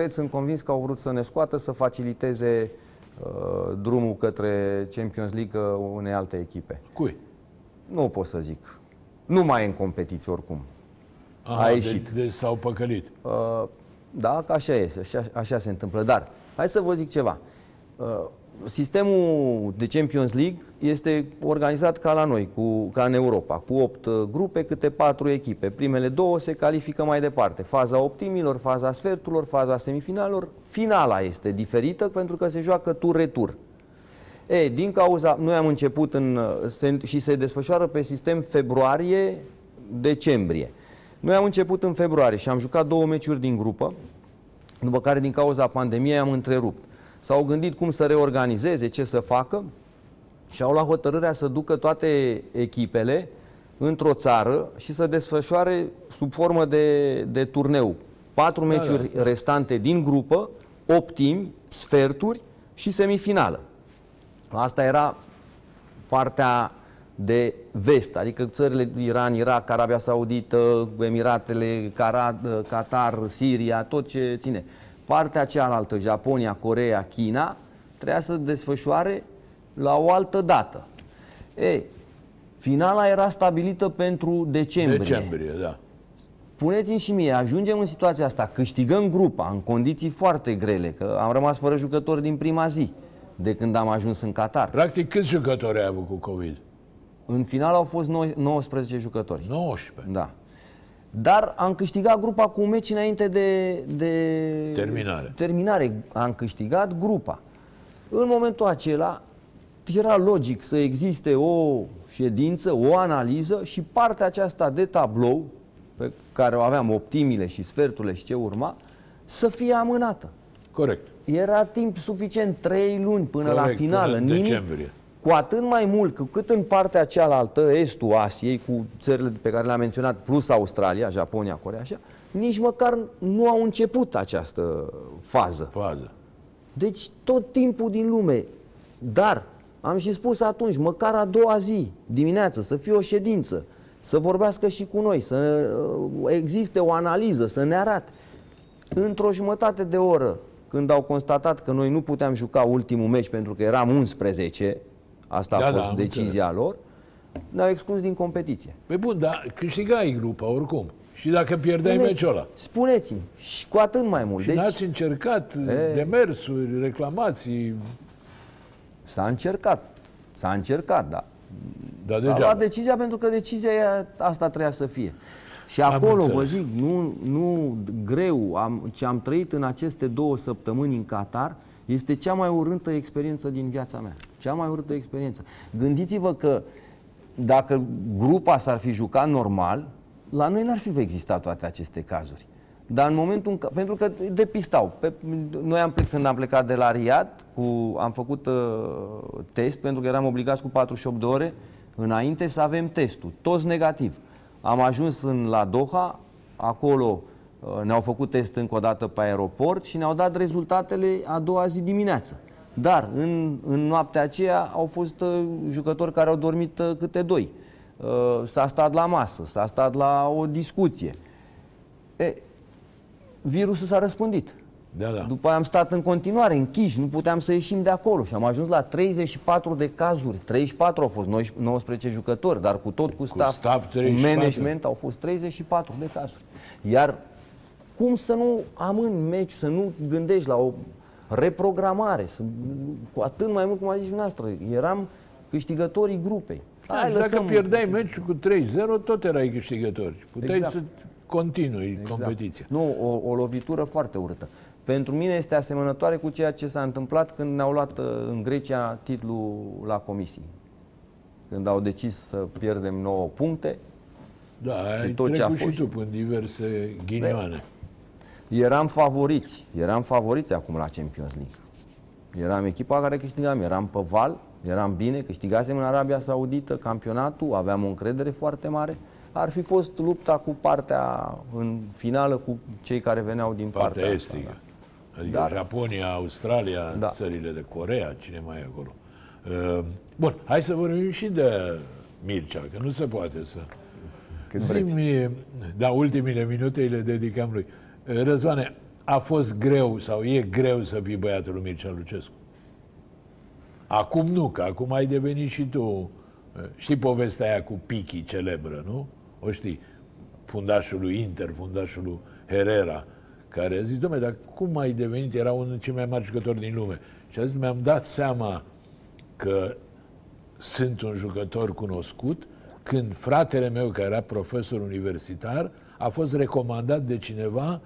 sunt convins că au vrut să ne scoată, să faciliteze drumul către Champions League unei alte echipe. Cui? Nu pot să zic. Nu mai e în competiție oricum. A ieșit. Deci s-au păcălit. Da, că așa este, așa se întâmplă. Dar hai să vă zic ceva. Sistemul de Champions League este organizat ca la noi, ca în Europa, cu 8 grupe, câte 4 echipe. Primele 2 se califică mai departe. Faza optimilor, faza sferturilor, faza semifinalelor. Finala este diferită pentru că se joacă tur-retur. Din cauza, noi am început și se desfășoară pe sistem februarie-decembrie. Noi am început în februarie și am jucat 2 meciuri din grupă, după care din cauza pandemiei am întrerupt. S-au gândit cum să reorganizeze, ce să facă, și au luat hotărârea să ducă toate echipele într-o țară și să desfășoare sub formă de turneu. 4 meciuri restante din grupă, optimi, sferturi și semifinală. Asta era partea de vest, adică țările Iran, Irak, Arabia Saudită, Emiratele, Qatar, Siria, tot ce ține. Partea cealaltă, Japonia, Coreea, China, trebuia să desfășoare la o altă dată. Ei, finala era stabilită pentru decembrie. Decembrie, da. Puneți-mi și mie, ajungem în situația asta, câștigăm grupa în condiții foarte grele, că am rămas fără jucători din prima zi, de când am ajuns în Qatar. Practic, câți jucători ai avut cu COVID? În final au fost 19 jucători. 19? Da. Dar am câștigat grupa cu un meci înainte de terminare. Am câștigat grupa. În momentul acela era logic să existe o ședință, o analiză și partea aceasta de tablou, pe care o aveam optimile și sferturile și ce urma, să fie amânată. Corect. Era timp suficient, 3 luni până la finală. În decembrie. Cu atât mai mult, cu cât în partea cealaltă, estul Asiei, cu țările pe care le-am menționat, plus Australia, Japonia, Coreea, așa, nici măcar nu au început această fază. Deci tot timpul din lume. Dar am și spus atunci, măcar a doua zi, dimineață, să fie o ședință, să vorbească și cu noi, să existe o analiză, să ne arate. Într-o jumătate de oră, când au constatat că noi nu puteam juca ultimul meci pentru că eram 11, asta a fost decizia lor, ne-au exclus din competiție. Păi bun, dar câștigai grupa oricum. Și dacă pierdeai meciul ăla. Spuneți-mi, și cu atât mai mult. Și deci, n-ați încercat demersuri, reclamații? S-a încercat, da. S-a luat decizia pentru că decizia asta trebuia să fie. Și acolo, vă zic, nu greu, ce am trăit în aceste 2 săptămâni în Qatar este cea mai urâtă experiență din viața mea. Cea mai urâtă experiență. Gândiți-vă că dacă grupa s-ar fi jucat normal, la noi n-ar fi existat toate aceste cazuri. Dar în momentul în care, pentru că depistau. Când am plecat de la Riyadh, am făcut test, pentru că eram obligați cu 48 de ore înainte să avem testul. Toți negativ. Am ajuns la Doha, acolo ne-au făcut test încă o dată pe aeroport și ne-au dat rezultatele a doua zi dimineață. Dar în noaptea aceea au fost jucători care au dormit câte 2. S-a stat la masă, s-a stat la o discuție. Virusul s-a răspândit. Da. După aia am stat în continuare închiși, nu puteam să ieșim de acolo și am ajuns la 34 de cazuri. 34 au fost, 19 jucători, dar cu staff, cu management au fost 34 de cazuri. Iar cum să nu amâni meciul, să nu gândești la o reprogramare, cu atât mai mult, cum a zis dumneavoastră, eram câștigătorii grupei. Dacă pierdeai meciul cu 3-0, tot erai câștigători. Puteai să continui competiția. Nu, o lovitură foarte urâtă. Pentru mine este asemănătoare cu ceea ce s-a întâmplat când ne-au luat în Grecia titlul la comisii. Când au decis să pierdem 9 puncte. Da, și ai tot ce a fost. Și tu în diverse ghinioane. Eram favoriți acum la Champions League. Eram echipa care câștigam, eram pe val, eram bine, câștigasem în Arabia Saudită campionatul, aveam o încredere foarte mare. Ar fi fost lupta cu partea în finală cu cei care veneau din partea estică. Da. Adică Japonia, Australia, țările de Coreea, cine mai e acolo. Bun, hai să vorbim și de Mircea, că nu se poate să... ultimile minute îi le dedicăm lui. Răzvane, a fost greu sau e greu să fii băiatul lui Mircea Lucescu? Acum nu, că acum ai devenit și tu... Știi povestea aia cu Pichi celebră, nu? O știi, fundașul lui Inter, fundașul lui Herrera, care a zis, dom'le, dar cum ai devenit? Era unul dintre cei mai mari jucători din lume. Și a zis, mi-am dat seama că sunt un jucător cunoscut când fratele meu, care era profesor universitar, a fost recomandat de cineva,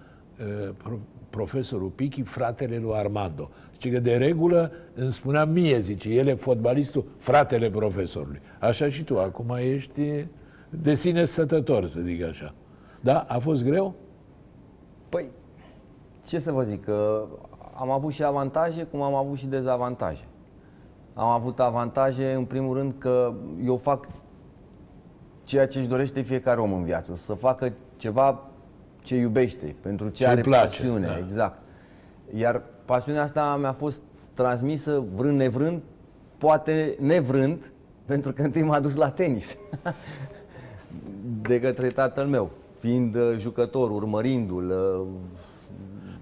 profesorul Pichi, fratele lui Armando. Zice că de regulă îmi spunea mie, zice, el e fotbalistul, fratele profesorului. Așa și tu, acum ești de sine stătător, să zic așa. Da? A fost greu? Păi, ce să vă zic, că am avut și avantaje, cum am avut și dezavantaje. Am avut avantaje, în primul rând, că eu fac ceea ce își dorește fiecare om în viață, să facă ceva ce iubește, pentru ce are pasiune. Da. Exact. Iar pasiunea asta mi-a fost transmisă vrând nevrând, poate nevrând, pentru că întâi m-a dus la tenis de către tatăl meu, fiind jucător, urmărindu-l.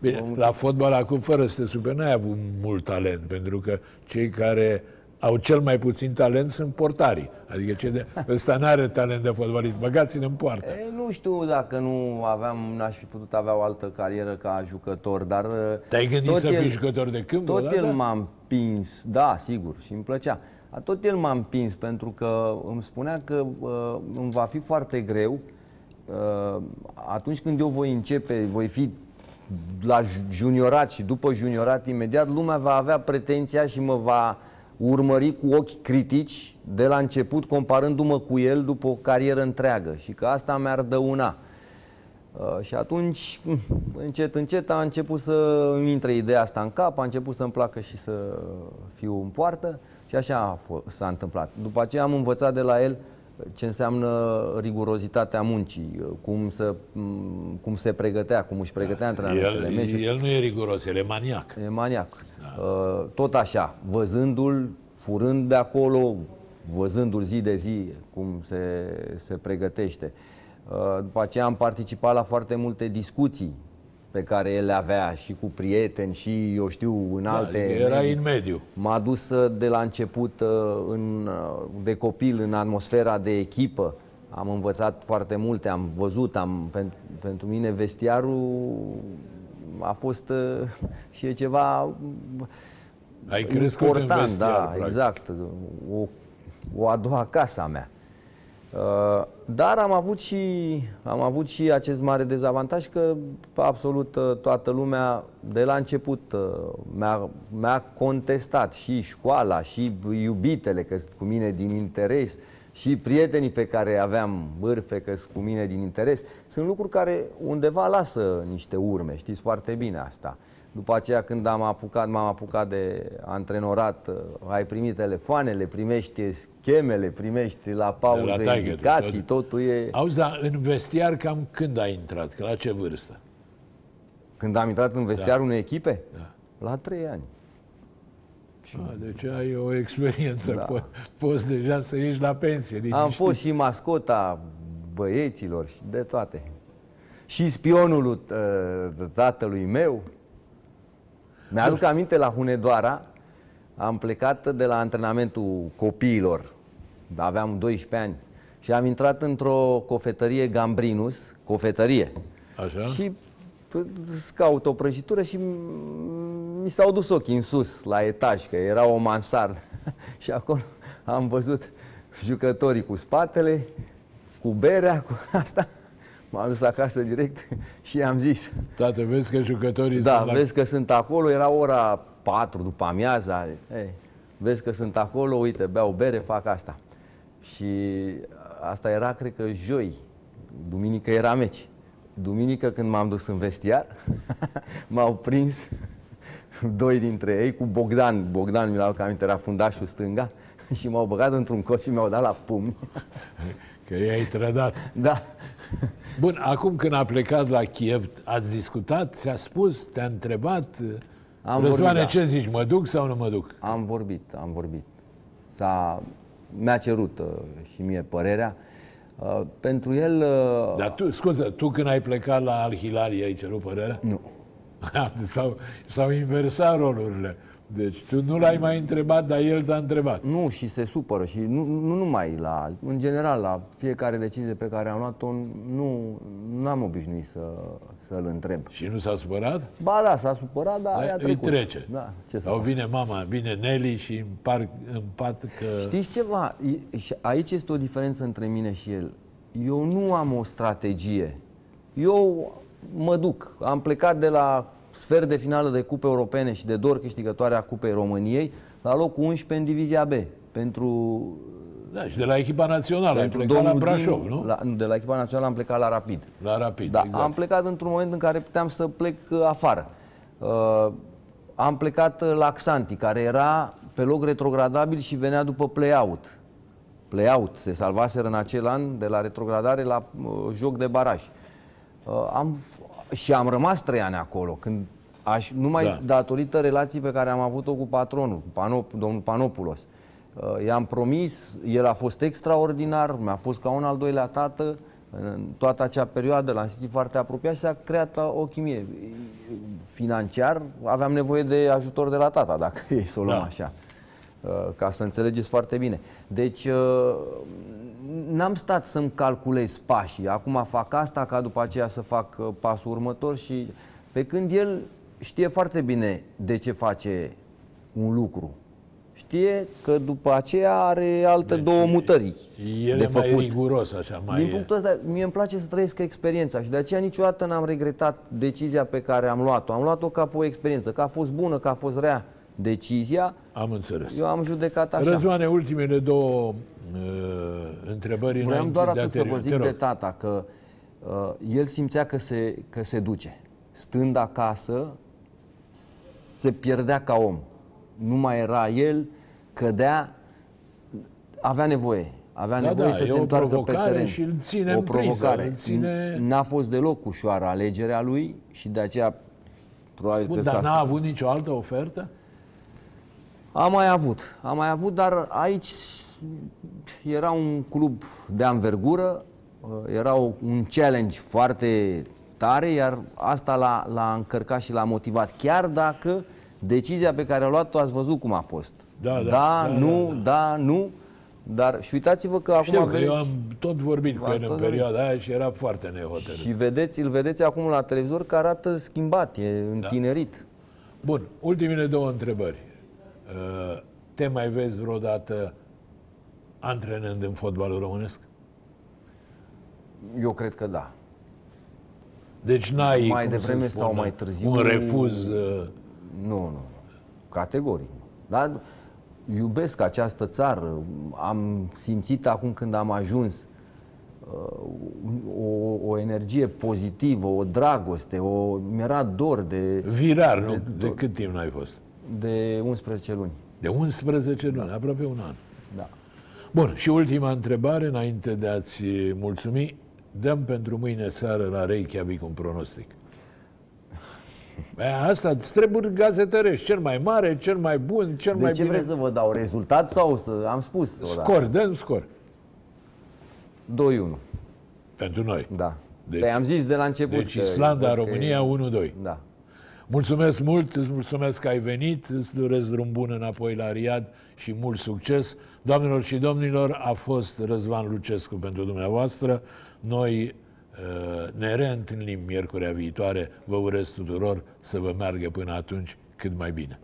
Bine, la fotbal acum, fără să te superi, n-ai avut mult talent, pentru că cei care au cel mai puțin talent sunt portarii. Adică ăsta n-are talent de fotbalist, băgați-l în poartă. Nu știu dacă nu aveam, n-aș fi putut avea o altă carieră ca jucător, dar... Te-ai gândit să fii jucător de câmp? Tot el m-a împins, da, sigur, și îmi plăcea. Tot el m-a împins, pentru că îmi spunea că îmi va fi foarte greu atunci când eu voi începe, voi fi la juniorat și după juniorat imediat, lumea va avea pretenția și mă va urmări cu ochi critici de la început, comparându-mă cu el după o carieră întreagă, și că asta mi-ar dăuna. Și atunci, încet, încet a început să îmi intre ideea asta în cap, a început să-mi placă și să fiu în poartă și așa s-a întâmplat. După aceea am învățat de la el ce înseamnă rigurozitatea muncii, cum se pregătea, cum își pregătea antrenamentele. El nu e riguros, el e maniac. E maniac. Da. Tot așa, văzându-l, furând de acolo, văzându-l zi de zi cum se pregătește. După aceea am participat la foarte multe discuții pe care el le avea și cu prieteni și, eu știu, în alte... Adică era în mediu. M-a dus de la început de copil în atmosfera de echipă. Am învățat foarte multe, am văzut, pentru mine vestiarul a fost și e ceva important, vestiar, da, practic. Exact. O a doua casă a mea. Dar am avut și acest mare dezavantaj că absolut toată lumea de la început mi-a contestat și școala, și iubitele, că sunt cu mine din interes, și prietenii pe care aveam bârfe, că sunt cu mine din interes. Sunt lucruri care undeva lasă niște urme, știți foarte bine asta. După aceea, când m-am apucat de antrenorat, ai primit telefoanele, primești schemele, primești la pauză indicații, totul e... Auzi, dar în vestiar cam când ai intrat? Că la ce vârstă? Când am intrat în vestiarul unei echipe? Da. La 3 ani. Deci ai o experiență, da. Poți deja să ieși la pensie. Am fost și mascota băieților și de toate. Și spionul tatălui meu. Mi-aduc aminte, la Hunedoara am plecat de la antrenamentul copiilor, aveam 12 ani, și am intrat într-o cofetărie Gambrinus, cofetărie. Așa. Și caut o prăjitură și mi s-au dus ochii în sus, la etaj, că era o mansardă. Și acolo am văzut jucătorii cu spatele, cu berea, cu asta. M-am dus acasă direct și i-am zis: tată, vezi că jucătorii sunt... Da, vezi că sunt acolo, era ora 4 după amiaza. Ei, vezi că sunt acolo, uite, beau bere, fac asta. Și asta era, cred că, joi. Duminică era meci. Duminică, când m-am dus în vestiar, m-au prins doi dintre ei cu Bogdan. Bogdan, mi-l aduc aminte, era fundașul stânga. Și m-au băgat într-un coș și mi-au dat la pumni. Că i-ai trădat. Da. Bun, acum când a plecat la Kiev, ați discutat, ți-a spus, te-a întrebat? Răzvane, ce zici, mă duc sau nu mă duc? Am vorbit. Mi-a cerut și mie părerea. Pentru el... Dar tu, scuze, tu când ai plecat la Al Hilal, i-ai cerut părerea? Nu. S-au inversat rolurile. Deci tu nu l-ai mai întrebat, dar el te-a întrebat. Nu, și se supără. Și nu numai la... În general, la fiecare decizie pe care am luat-o, n-am obișnuit să-l întreb. Și nu s-a supărat? Ba da, s-a supărat, dar aia trecut. Îi trece. Da, ce sau vine mama, vine Nelly și îmi pat că... Știți ceva? Aici este o diferență între mine și el. Eu nu am o strategie. Eu mă duc. Am plecat de la... sfert de finală de cupe europene și de dor câștigătoare a Cupei României, la locul 11 în divizia B. Da, și de la echipa națională ai plecat la Brașov, nu? De la echipa națională am plecat la Rapid. La Rapid, da, exact. Am plecat într-un moment în care puteam să plec afară. Am plecat la Xanti, care era pe loc retrogradabil și venea după play-out. play-out, se salvaseră în acel an de la retrogradare la joc de baraj. Am rămas 3 ani acolo, când datorită relației pe care am avut-o cu patronul, domnul Panopulos. I-am promis, el a fost extraordinar, mi-a fost ca un al doilea tată, în toată acea perioadă l-am simțit foarte apropiat și s-a creat o chimie. Financiar aveam nevoie de ajutor de la tata, dacă ei să o luăm așa, ca să înțelegeți foarte bine. Deci n-am stat să-mi calculez pașii, acum fac asta ca după aceea să fac pasul următor, și pe când el știe foarte bine de ce face un lucru. Știe că după aceea are alte două mutări de făcut. El e mai riguros așa. Din punctul ăsta, mie îmi place să trăiesc experiența și de aceea niciodată n-am regretat decizia pe care am luat-o. Am luat-o ca pe o experiență, că a fost bună, că a fost rea decizia. Am înțeles. Eu am judecat așa. Răzvane, ultimele două întrebări. Vreau doar atât să vă zic de tata, că el simțea că se duce. Stând acasă, se pierdea ca om. Nu mai era el, cădea, avea nevoie să se întoarcă pe teren. Și îl ține o provocare. N-a fost deloc ușoară alegerea lui și de aceea probabil că s-a... Dar n-a avut nicio altă ofertă? Am mai avut, dar aici era un club de anvergură, era un challenge foarte tare, iar asta l-a încărcat și l-a motivat, chiar dacă decizia pe care a luat-o ați văzut cum a fost. Da, nu. Dar și uitați-vă că acum aveți... Eu am tot vorbit cu el în perioada aia și era foarte nehotărât. Și îl vedeți acum la televizor că arată schimbat, e întinerit. Bun, ultimele două întrebări. Te mai vezi vreodată antrenând în fotbalul românesc? Eu cred că da. Deci n-ai, mai devreme sau mai târziu, un refuz... Nu. Categoric. Dar iubesc această țară. Am simțit acum când am ajuns o energie pozitivă, o dragoste, mi-era dor de... Virar, nu? De cât timp n-ai fost? De 11 luni. De 11 luni, aproape un an. Da. Bun, și ultima întrebare, înainte de a-ți mulțumi, dăm pentru mâine seară la Reykjavik un pronostic. Asta îți trebuie gazetărești, cel mai mare, cel mai bun, cel mai bine. De ce vreți să vă dau rezultat sau să... Am spus. Scor, dă-mi scor. 2-1. Pentru noi. Da. Deci, am zis de la început. Deci Islanda, România, 1-2. Da. Mulțumesc mult, îți mulțumesc că ai venit, îți doresc drum bun înapoi la Riad și mult succes. Doamnelor și domnilor, a fost Răzvan Lucescu pentru dumneavoastră. Noi ne reîntâlnim miercurea viitoare. Vă urez tuturor să vă meargă până atunci cât mai bine.